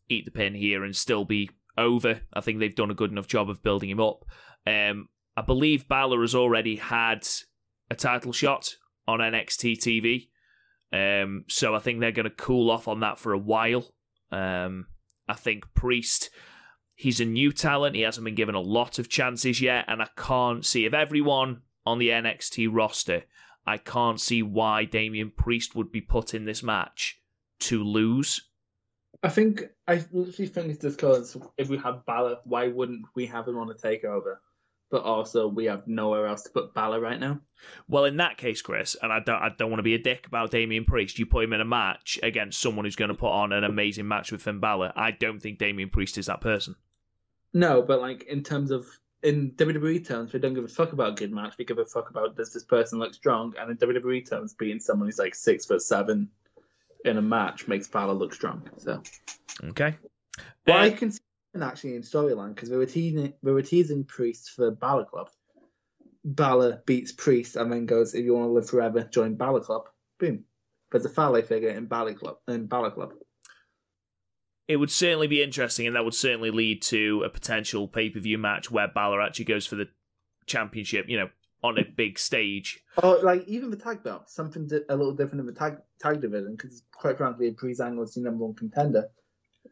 eat the pin here and still be over. I think they've done a good enough job of building him up. Um, I believe Balor has already had a title shot on N X T T V, um, so I think they're going to cool off on that for a while. Um, I think Priest... He's a new talent. He hasn't been given a lot of chances yet, and I can't see, of everyone on the N X T roster, I can't see why Damian Priest would be put in this match to lose. I think, I literally think it's just because if we have Balor, why wouldn't we have him on a takeover? But also, we have nowhere else to put Balor right now. Well, in that case, Chris, and I don't, I don't want to be a dick about Damian Priest, you put him in a match against someone who's going to put on an amazing match with Finn Balor. I don't think Damian Priest is that person. No, but like in terms of, in W W E terms, we don't give a fuck about a good match. We give a fuck about does this person look strong. And in W W E terms, beating someone who's like six foot seven in a match makes Balor look strong. So okay. Well, uh, I can see actually in storyline because we were teasing we were teasing Priest for Balor Club. Balor beats Priest and then goes, "If you want to live forever, join Balor Club." Boom. There's a Fale figure in Balor Club. In Balor Club. It would certainly be interesting, and that would certainly lead to a potential pay-per-view match where Balor actually goes for the championship, you know, on a big stage. Oh, like, even the tag belt. Something a little different in the tag tag division, because, quite frankly, Breeze Angle's the number one contender.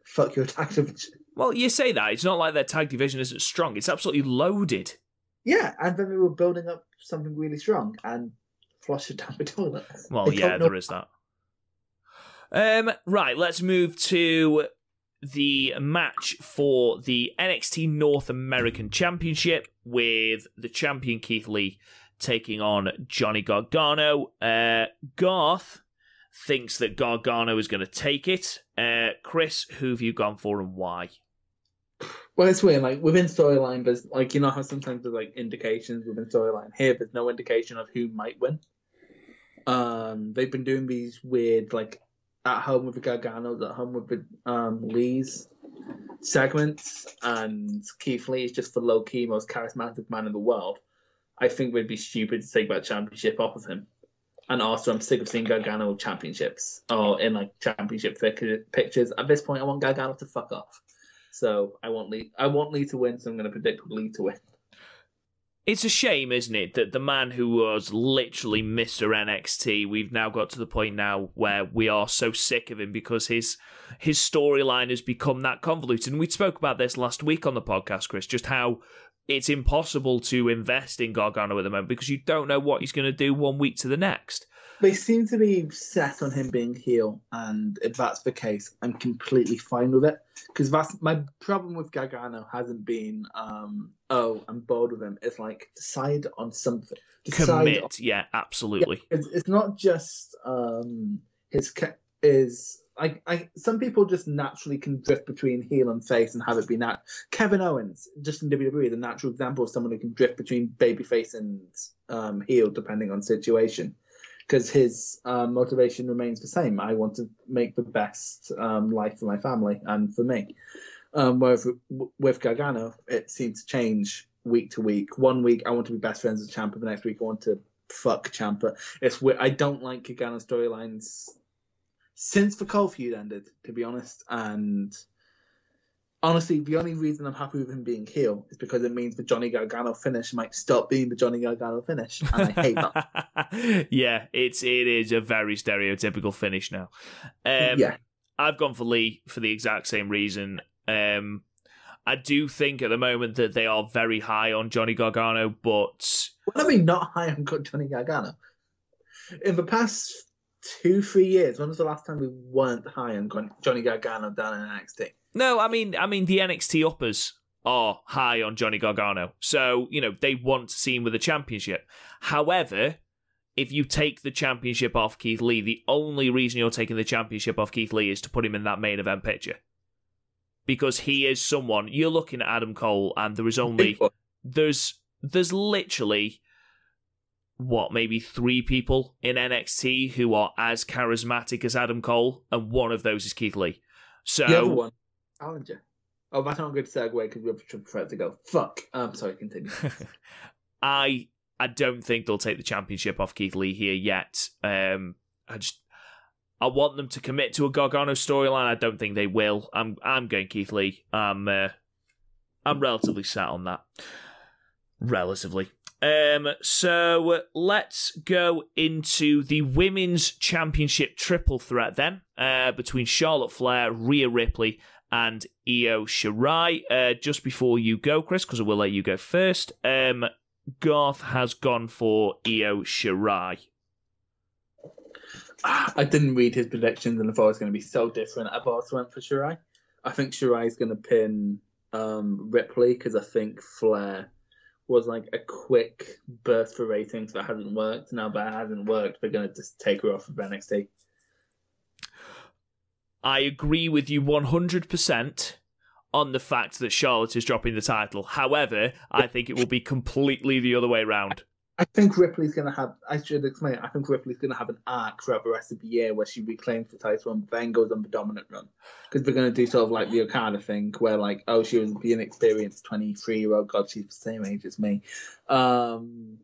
Fuck your tag division. Well, you say that. It's not like their tag division isn't strong. It's absolutely loaded. Yeah, and then we were building up something really strong, and flush it down the toilet. Well, they yeah, know- there is that. Um, right, let's move to the match for the N X T North American Championship with the champion Keith Lee taking on Johnny Gargano. Uh, Garth thinks that Gargano is going to take it. Uh, Chris, who have you gone for and why? Well, it's weird. Like, within storyline, there's, like, you know how sometimes there's, like, indications within storyline. Here, there's no indication of who might win. Um, they've been doing these weird, like, at home with the Garganos, at home with the um, Lees segments, and Keith Lee is just the low-key, most charismatic man in the world. I think we'd be stupid to take that championship off of him. And also, I'm sick of seeing Gargano championships, or in, like, championship pictures. At this point, I want Gargano to fuck off. So I want Lee. I want Lee to win. So I'm going to predict Lee to win. It's a shame, isn't it, that the man who was literally Mister N X T, we've now got to the point now where we are so sick of him because his his storyline has become that convoluted. And we spoke about this last week on the podcast, Chris, just how it's impossible to invest in Gargano at the moment because you don't know what he's going to do one week to the next. They seem to be set on him being heel, and if that's the case, I'm completely fine with it. Because that's my problem with Gargano hasn't been, um, oh, I'm bored with him. It's like, decide on something. Decide Commit, on... yeah, absolutely. Yeah, it's, it's not just um, his... his I, I, some people just naturally can drift between heel and face and have it be that. Kevin Owens, just in W W E, the natural example of someone who can drift between babyface and um, heel, depending on situation. Because his uh, motivation remains the same. I want to make the best um, life for my family and for me. Um, whereas with Gargano, it seems to change week to week. One week, I want to be best friends with Ciampa. The next week, I want to fuck Ciampa. It's weird. I don't like Gargano's storylines since the Cole feud ended, to be honest. And honestly, the only reason I'm happy with him being heel is because it means the Johnny Gargano finish might stop being the Johnny Gargano finish, and I hate that. Yeah, it's it is a very stereotypical finish now. Um, yeah, I've gone for Lee for the exact same reason. Um, I do think at the moment that they are very high on Johnny Gargano, but what I mean, not high on Johnny Gargano. In the past two, three years, when was the last time we weren't high on Johnny Gargano down in N X T? No, I mean, I mean the N X T uppers are high on Johnny Gargano, so you know they want to see him with a championship. However, if you take the championship off Keith Lee, the only reason you're taking the championship off Keith Lee is to put him in that main event picture, because he is someone you're looking at Adam Cole, and there is only there's there's literally what maybe three people in N X T who are as charismatic as Adam Cole, and one of those is Keith Lee. So. The other one. Challenger. Oh, that's not a good segue because we're prepared to go. Fuck. I'm um, sorry, continue. I I don't think they'll take the championship off Keith Lee here yet. Um, I just I want them to commit to a Gargano storyline. I don't think they will. I'm I'm going Keith Lee. I'm uh, I'm relatively set on that. Relatively. Um, so let's go into the Women's Championship triple threat then uh, between Charlotte Flair, Rhea Ripley, and Io Shirai. Uh, just before you go, Chris, because I will let you go first, um, Garth has gone for Io Shirai. I didn't read his predictions and I thought it was going to be so different. I've also went for Shirai. I think Shirai's going to pin um, Ripley because I think Flair was like a quick burst for ratings that hasn't worked. Now that hasn't worked, we're going to just take her off of N X T. I agree with you one hundred percent on the fact that Charlotte is dropping the title. However, I think it will be completely the other way around. I think Ripley's going to have, I should explain, I think Ripley's going to have an arc throughout the rest of the year where she reclaims the title and then goes on the dominant run. Because they're going to do sort of like the Okada thing where like, oh, she was the inexperienced twenty-three-year-old, God, she's the same age as me. Um,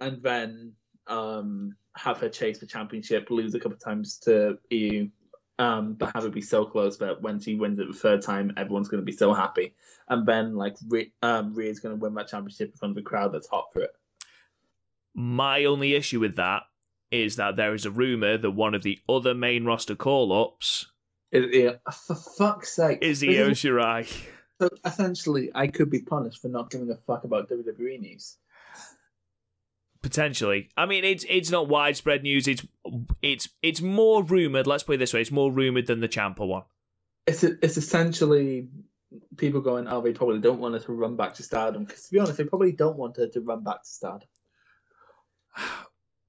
and then um, have her chase the championship, lose a couple of times to E U, um, but have it be so close that when she wins it the third time, everyone's going to be so happy. And then like Rhea, um, Rhea's going to win that championship in front of the crowd that's hot for it. My only issue with that is that there is a rumour that one of the other main roster call-ups... Is, for fuck's sake. ...is Io Shirai. So essentially, I could be punished for not giving a fuck about W W E news. Potentially. I mean, it's it's not widespread news. It's it's it's more rumoured, let's put it this way, it's more rumoured than the Ciampa one. It's it's essentially... people going, oh, they probably don't want her to run back to Stardom. Because to be honest, they probably don't want her to run back to Stardom.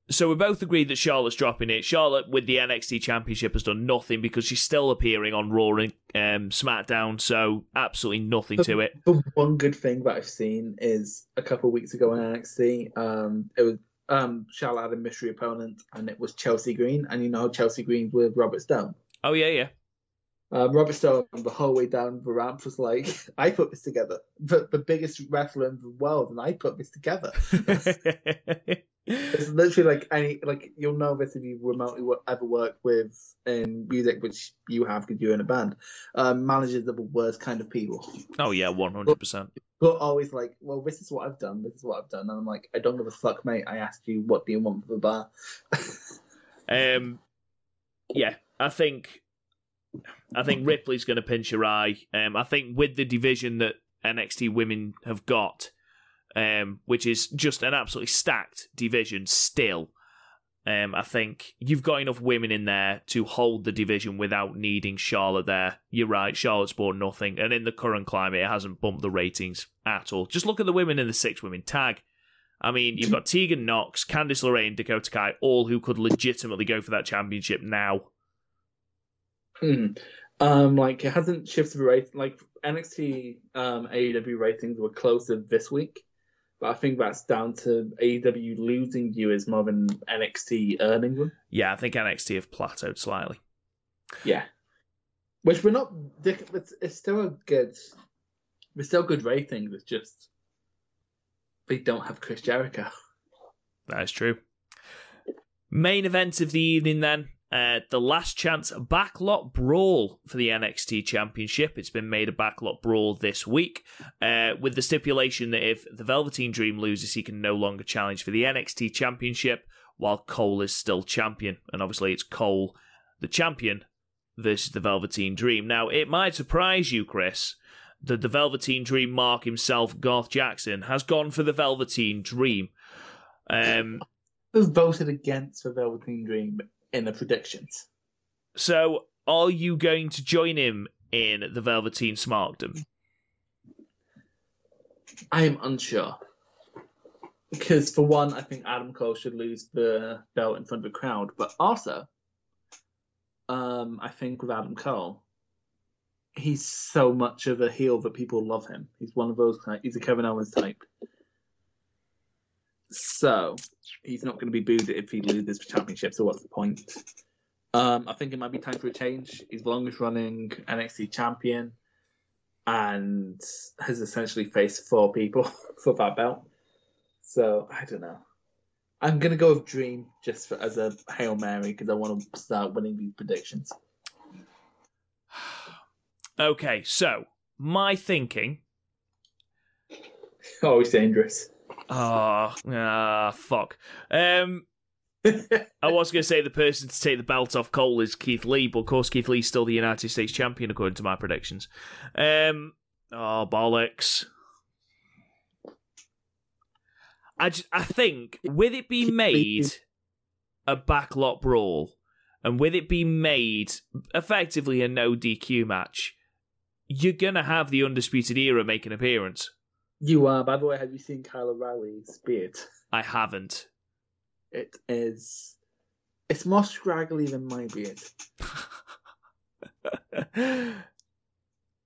So we both agreed that Charlotte's dropping it. Charlotte with the N X T Championship has done nothing because she's still appearing on Raw and um, SmackDown, so absolutely nothing the, to it. The one good thing that I've seen is a couple of weeks ago in N X T, um, it was um, Charlotte had a mystery opponent, and it was Chelsea Green, and you know Chelsea Green with Robert Stone. Oh, yeah, yeah. Uh, Robert Stone, the whole way down the ramp, was like, I put this together. The, the biggest wrestler in the world, and I put this together. It's literally like any, like you'll know this if you remotely ever worked with in music, which you have because you're in a band. Um, managers are the worst kind of people. Oh, yeah, one hundred percent. But, but always like, well, this is what I've done, this is what I've done. And I'm like, I don't give a fuck, mate. I asked you, what do you want for the bar? um, Yeah, I think. I think Ripley's going to pinch her eye. Um, I think with the division that N X T women have got, um, which is just an absolutely stacked division still, um, I think you've got enough women in there to hold the division without needing Charlotte there. You're right, Charlotte's bought nothing. And in the current climate, it hasn't bumped the ratings at all. Just look at the women in the six women tag. I mean, you've got Tegan Nox, Candice LeRae, and Dakota Kai, all who could legitimately go for that championship now. Mm. Um, like it hasn't shifted the rate. Like N X T, um, A E W ratings were closer this week, but I think that's down to A E W losing viewers more than N X T earning them. Yeah, I think N X T have plateaued slightly. Yeah, which we're not. It's still a good. We're still good ratings. It's just they don't have Chris Jericho. That is true. Main event of the evening then. Uh, the last chance backlot brawl for the N X T Championship. It's been made a backlot brawl this week uh, with the stipulation that if the Velveteen Dream loses, he can no longer challenge for the N X T Championship while Cole is still champion. And obviously it's Cole, the champion, versus the Velveteen Dream. Now, it might surprise you, Chris, that the Velveteen Dream mark himself, Garth Jackson, has gone for the Velveteen Dream. Um, I've voted against the Velveteen Dream in the predictions. So, are you going to join him in the Velveteen Smartdom? I am unsure. Because, for one, I think Adam Cole should lose the belt in front of the crowd. But also, um, I think with Adam Cole, he's so much of a heel that people love him. He's one of those type. He's a Kevin Owens type. So, he's not going to be booed if he loses the championship, so what's the point? Um, I think it might be time for a change. He's the longest-running N X T champion and has essentially faced four people for that belt. So, I don't know. I'm going to go with Dream just for, as a Hail Mary because I want to start winning these predictions. Okay, so, my thinking... Oh, it's dangerous. Oh, ah, fuck. Um, I was going to say the person to take the belt off Cole is Keith Lee, but of course Keith Lee's still the United States champion, according to my predictions. Um, oh, bollocks. I, just, I think, with it being made a backlot brawl, and with it being made effectively a no D Q match, you're going to have the Undisputed Era make an appearance. You are. By the way, have you seen Kyle O'Reilly's beard? I haven't. It is... It's more scraggly than my beard.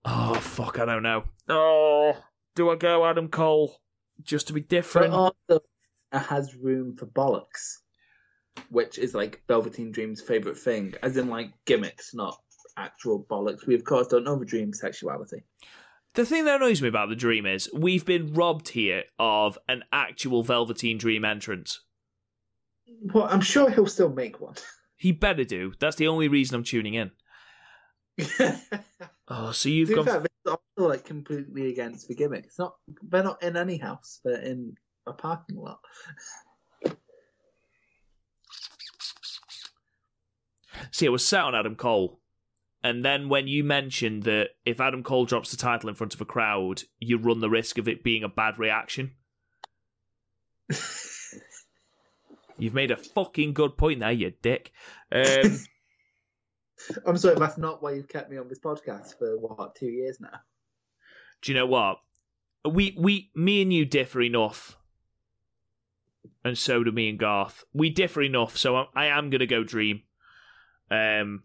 Oh, fuck, I don't know. Oh, do I go Adam Cole just to be different? But also, has room for bollocks, which is like Velveteen Dream's favorite thing, as in like gimmicks, not actual bollocks. We of course don't know the Dream's sexuality. The thing that annoys me about the Dream is we've been robbed here of an actual Velveteen Dream entrance. Well, I'm sure he'll still make one. He better do. That's the only reason I'm tuning in. Oh, so you've got gone... also like completely against the gimmick. It's not they're not in any house. They're in a parking lot. See, I was set on Adam Cole. And then when you mentioned that if Adam Cole drops the title in front of a crowd, you run the risk of it being a bad reaction. You've made a fucking good point there, you dick. Um, I'm sorry, that's not why you've kept me on this podcast for, what, two years now? Do you know what? We, we, me and you differ enough. And so do me and Garth. We differ enough, so I, I am going to go Dream. Um...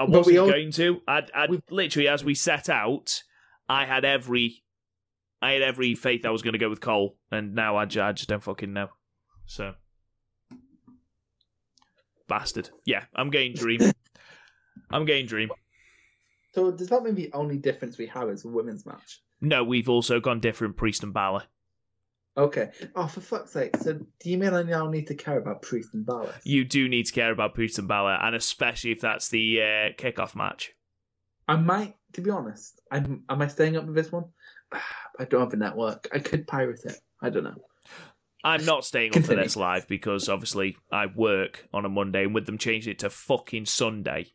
I wasn't all, going to. I'd, I'd we, literally, as we set out, I had every, I had every faith I was going to go with Cole, and now I, I just don't fucking know. So, bastard. Yeah, I'm going Dream. I'm going Dream. So does that mean the only difference we have is a women's match? No, we've also gone different Priest and Balor. Okay. Oh, for fuck's sake. So do you mean I now need to care about Priest and Balor? You do need to care about Priest and Balor, and especially if that's the uh, kickoff match. I might, to be honest. I'm, am I staying up with this one? I don't have a network. I could pirate it. I don't know. I'm not staying up for this live because, obviously, I work on a Monday, and with them changing it to fucking Sunday,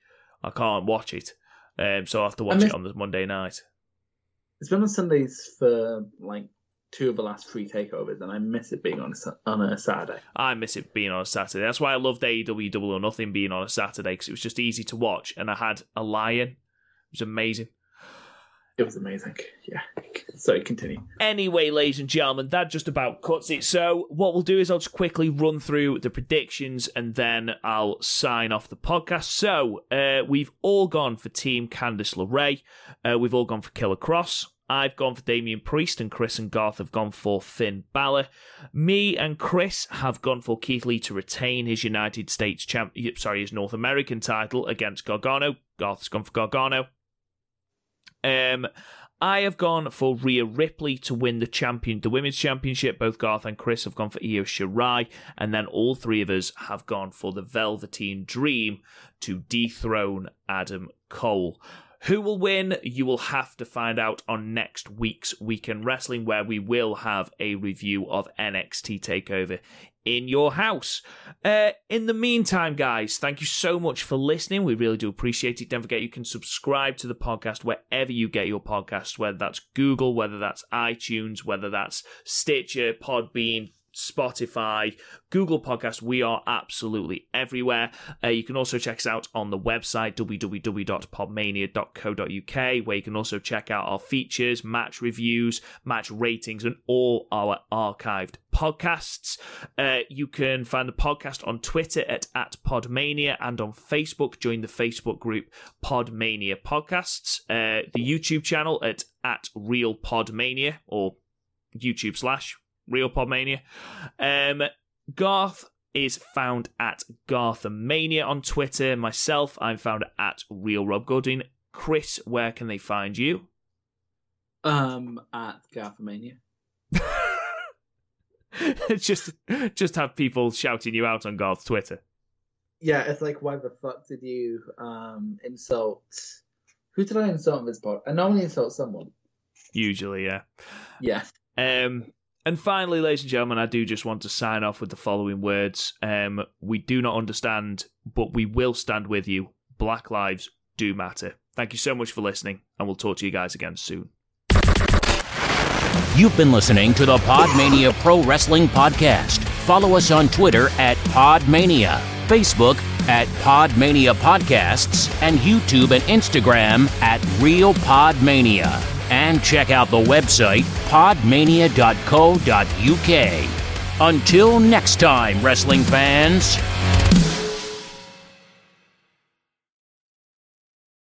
I can't watch it. Um, so I have to watch I mean, it on the Monday night. It's been on Sundays for, like, two of the last three takeovers, and I miss it being on a, on a Saturday. I miss it being on a Saturday. That's why I loved A E W Double or Nothing being on a Saturday, because it was just easy to watch, and I had a lie-in. It was amazing. It was amazing, yeah. Sorry, continue. Anyway, ladies and gentlemen, that just about cuts it. So what we'll do is I'll just quickly run through the predictions, and then I'll sign off the podcast. So uh, we've all gone for Team Candice LeRae. Uh, we've all gone for Killer Kross. I've gone for Damian Priest, and Chris and Garth have gone for Finn Balor. Me and Chris have gone for Keith Lee to retain his United States champ, sorry, his North American title against Gargano. Garth's gone for Gargano. Um, I have gone for Rhea Ripley to win the champion, the women's championship. Both Garth and Chris have gone for Io Shirai, and then all three of us have gone for the Velveteen Dream to dethrone Adam Cole. Who will win? You will have to find out on next week's Weekend Wrestling, where we will have a review of N X T TakeOver In Your House. Uh, in the meantime, guys, thank you so much for listening. We really do appreciate it. Don't forget you can subscribe to the podcast wherever you get your podcasts, whether that's Google, whether that's iTunes, whether that's Stitcher, Podbean, Spotify, Google Podcasts. We are absolutely everywhere. Uh, you can also check us out on the website, w w w dot podmania dot co dot u k, where you can also check out our features, match reviews, match ratings, and all our archived podcasts. Uh, you can find the podcast on Twitter at, at PodMania, and on Facebook, join the Facebook group PodMania Podcasts. Uh, the YouTube channel at, at Real PodMania, or YouTube slash Real Podmania. Um, Garth is found at Garthamania on Twitter. Myself, I'm found at Real Rob Goodwin. Chris, where can they find you? Um, at Garthamania. just, just have people shouting you out on Garth's Twitter. Yeah, it's like, why the fuck did you um insult? Who did I insult in this pod? I normally insult someone. Usually, yeah. Yeah. Um. And finally, ladies and gentlemen, I do just want to sign off with the following words. Um, we do not understand, but we will stand with you. Black lives do matter. Thank you so much for listening, and we'll talk to you guys again soon. You've been listening to the PodMania Pro Wrestling Podcast. Follow us on Twitter at PodMania, Facebook at PodMania Podcasts, and YouTube and Instagram at RealPodMania. And check out the website, podmania dot co dot u k. Until next time, wrestling fans.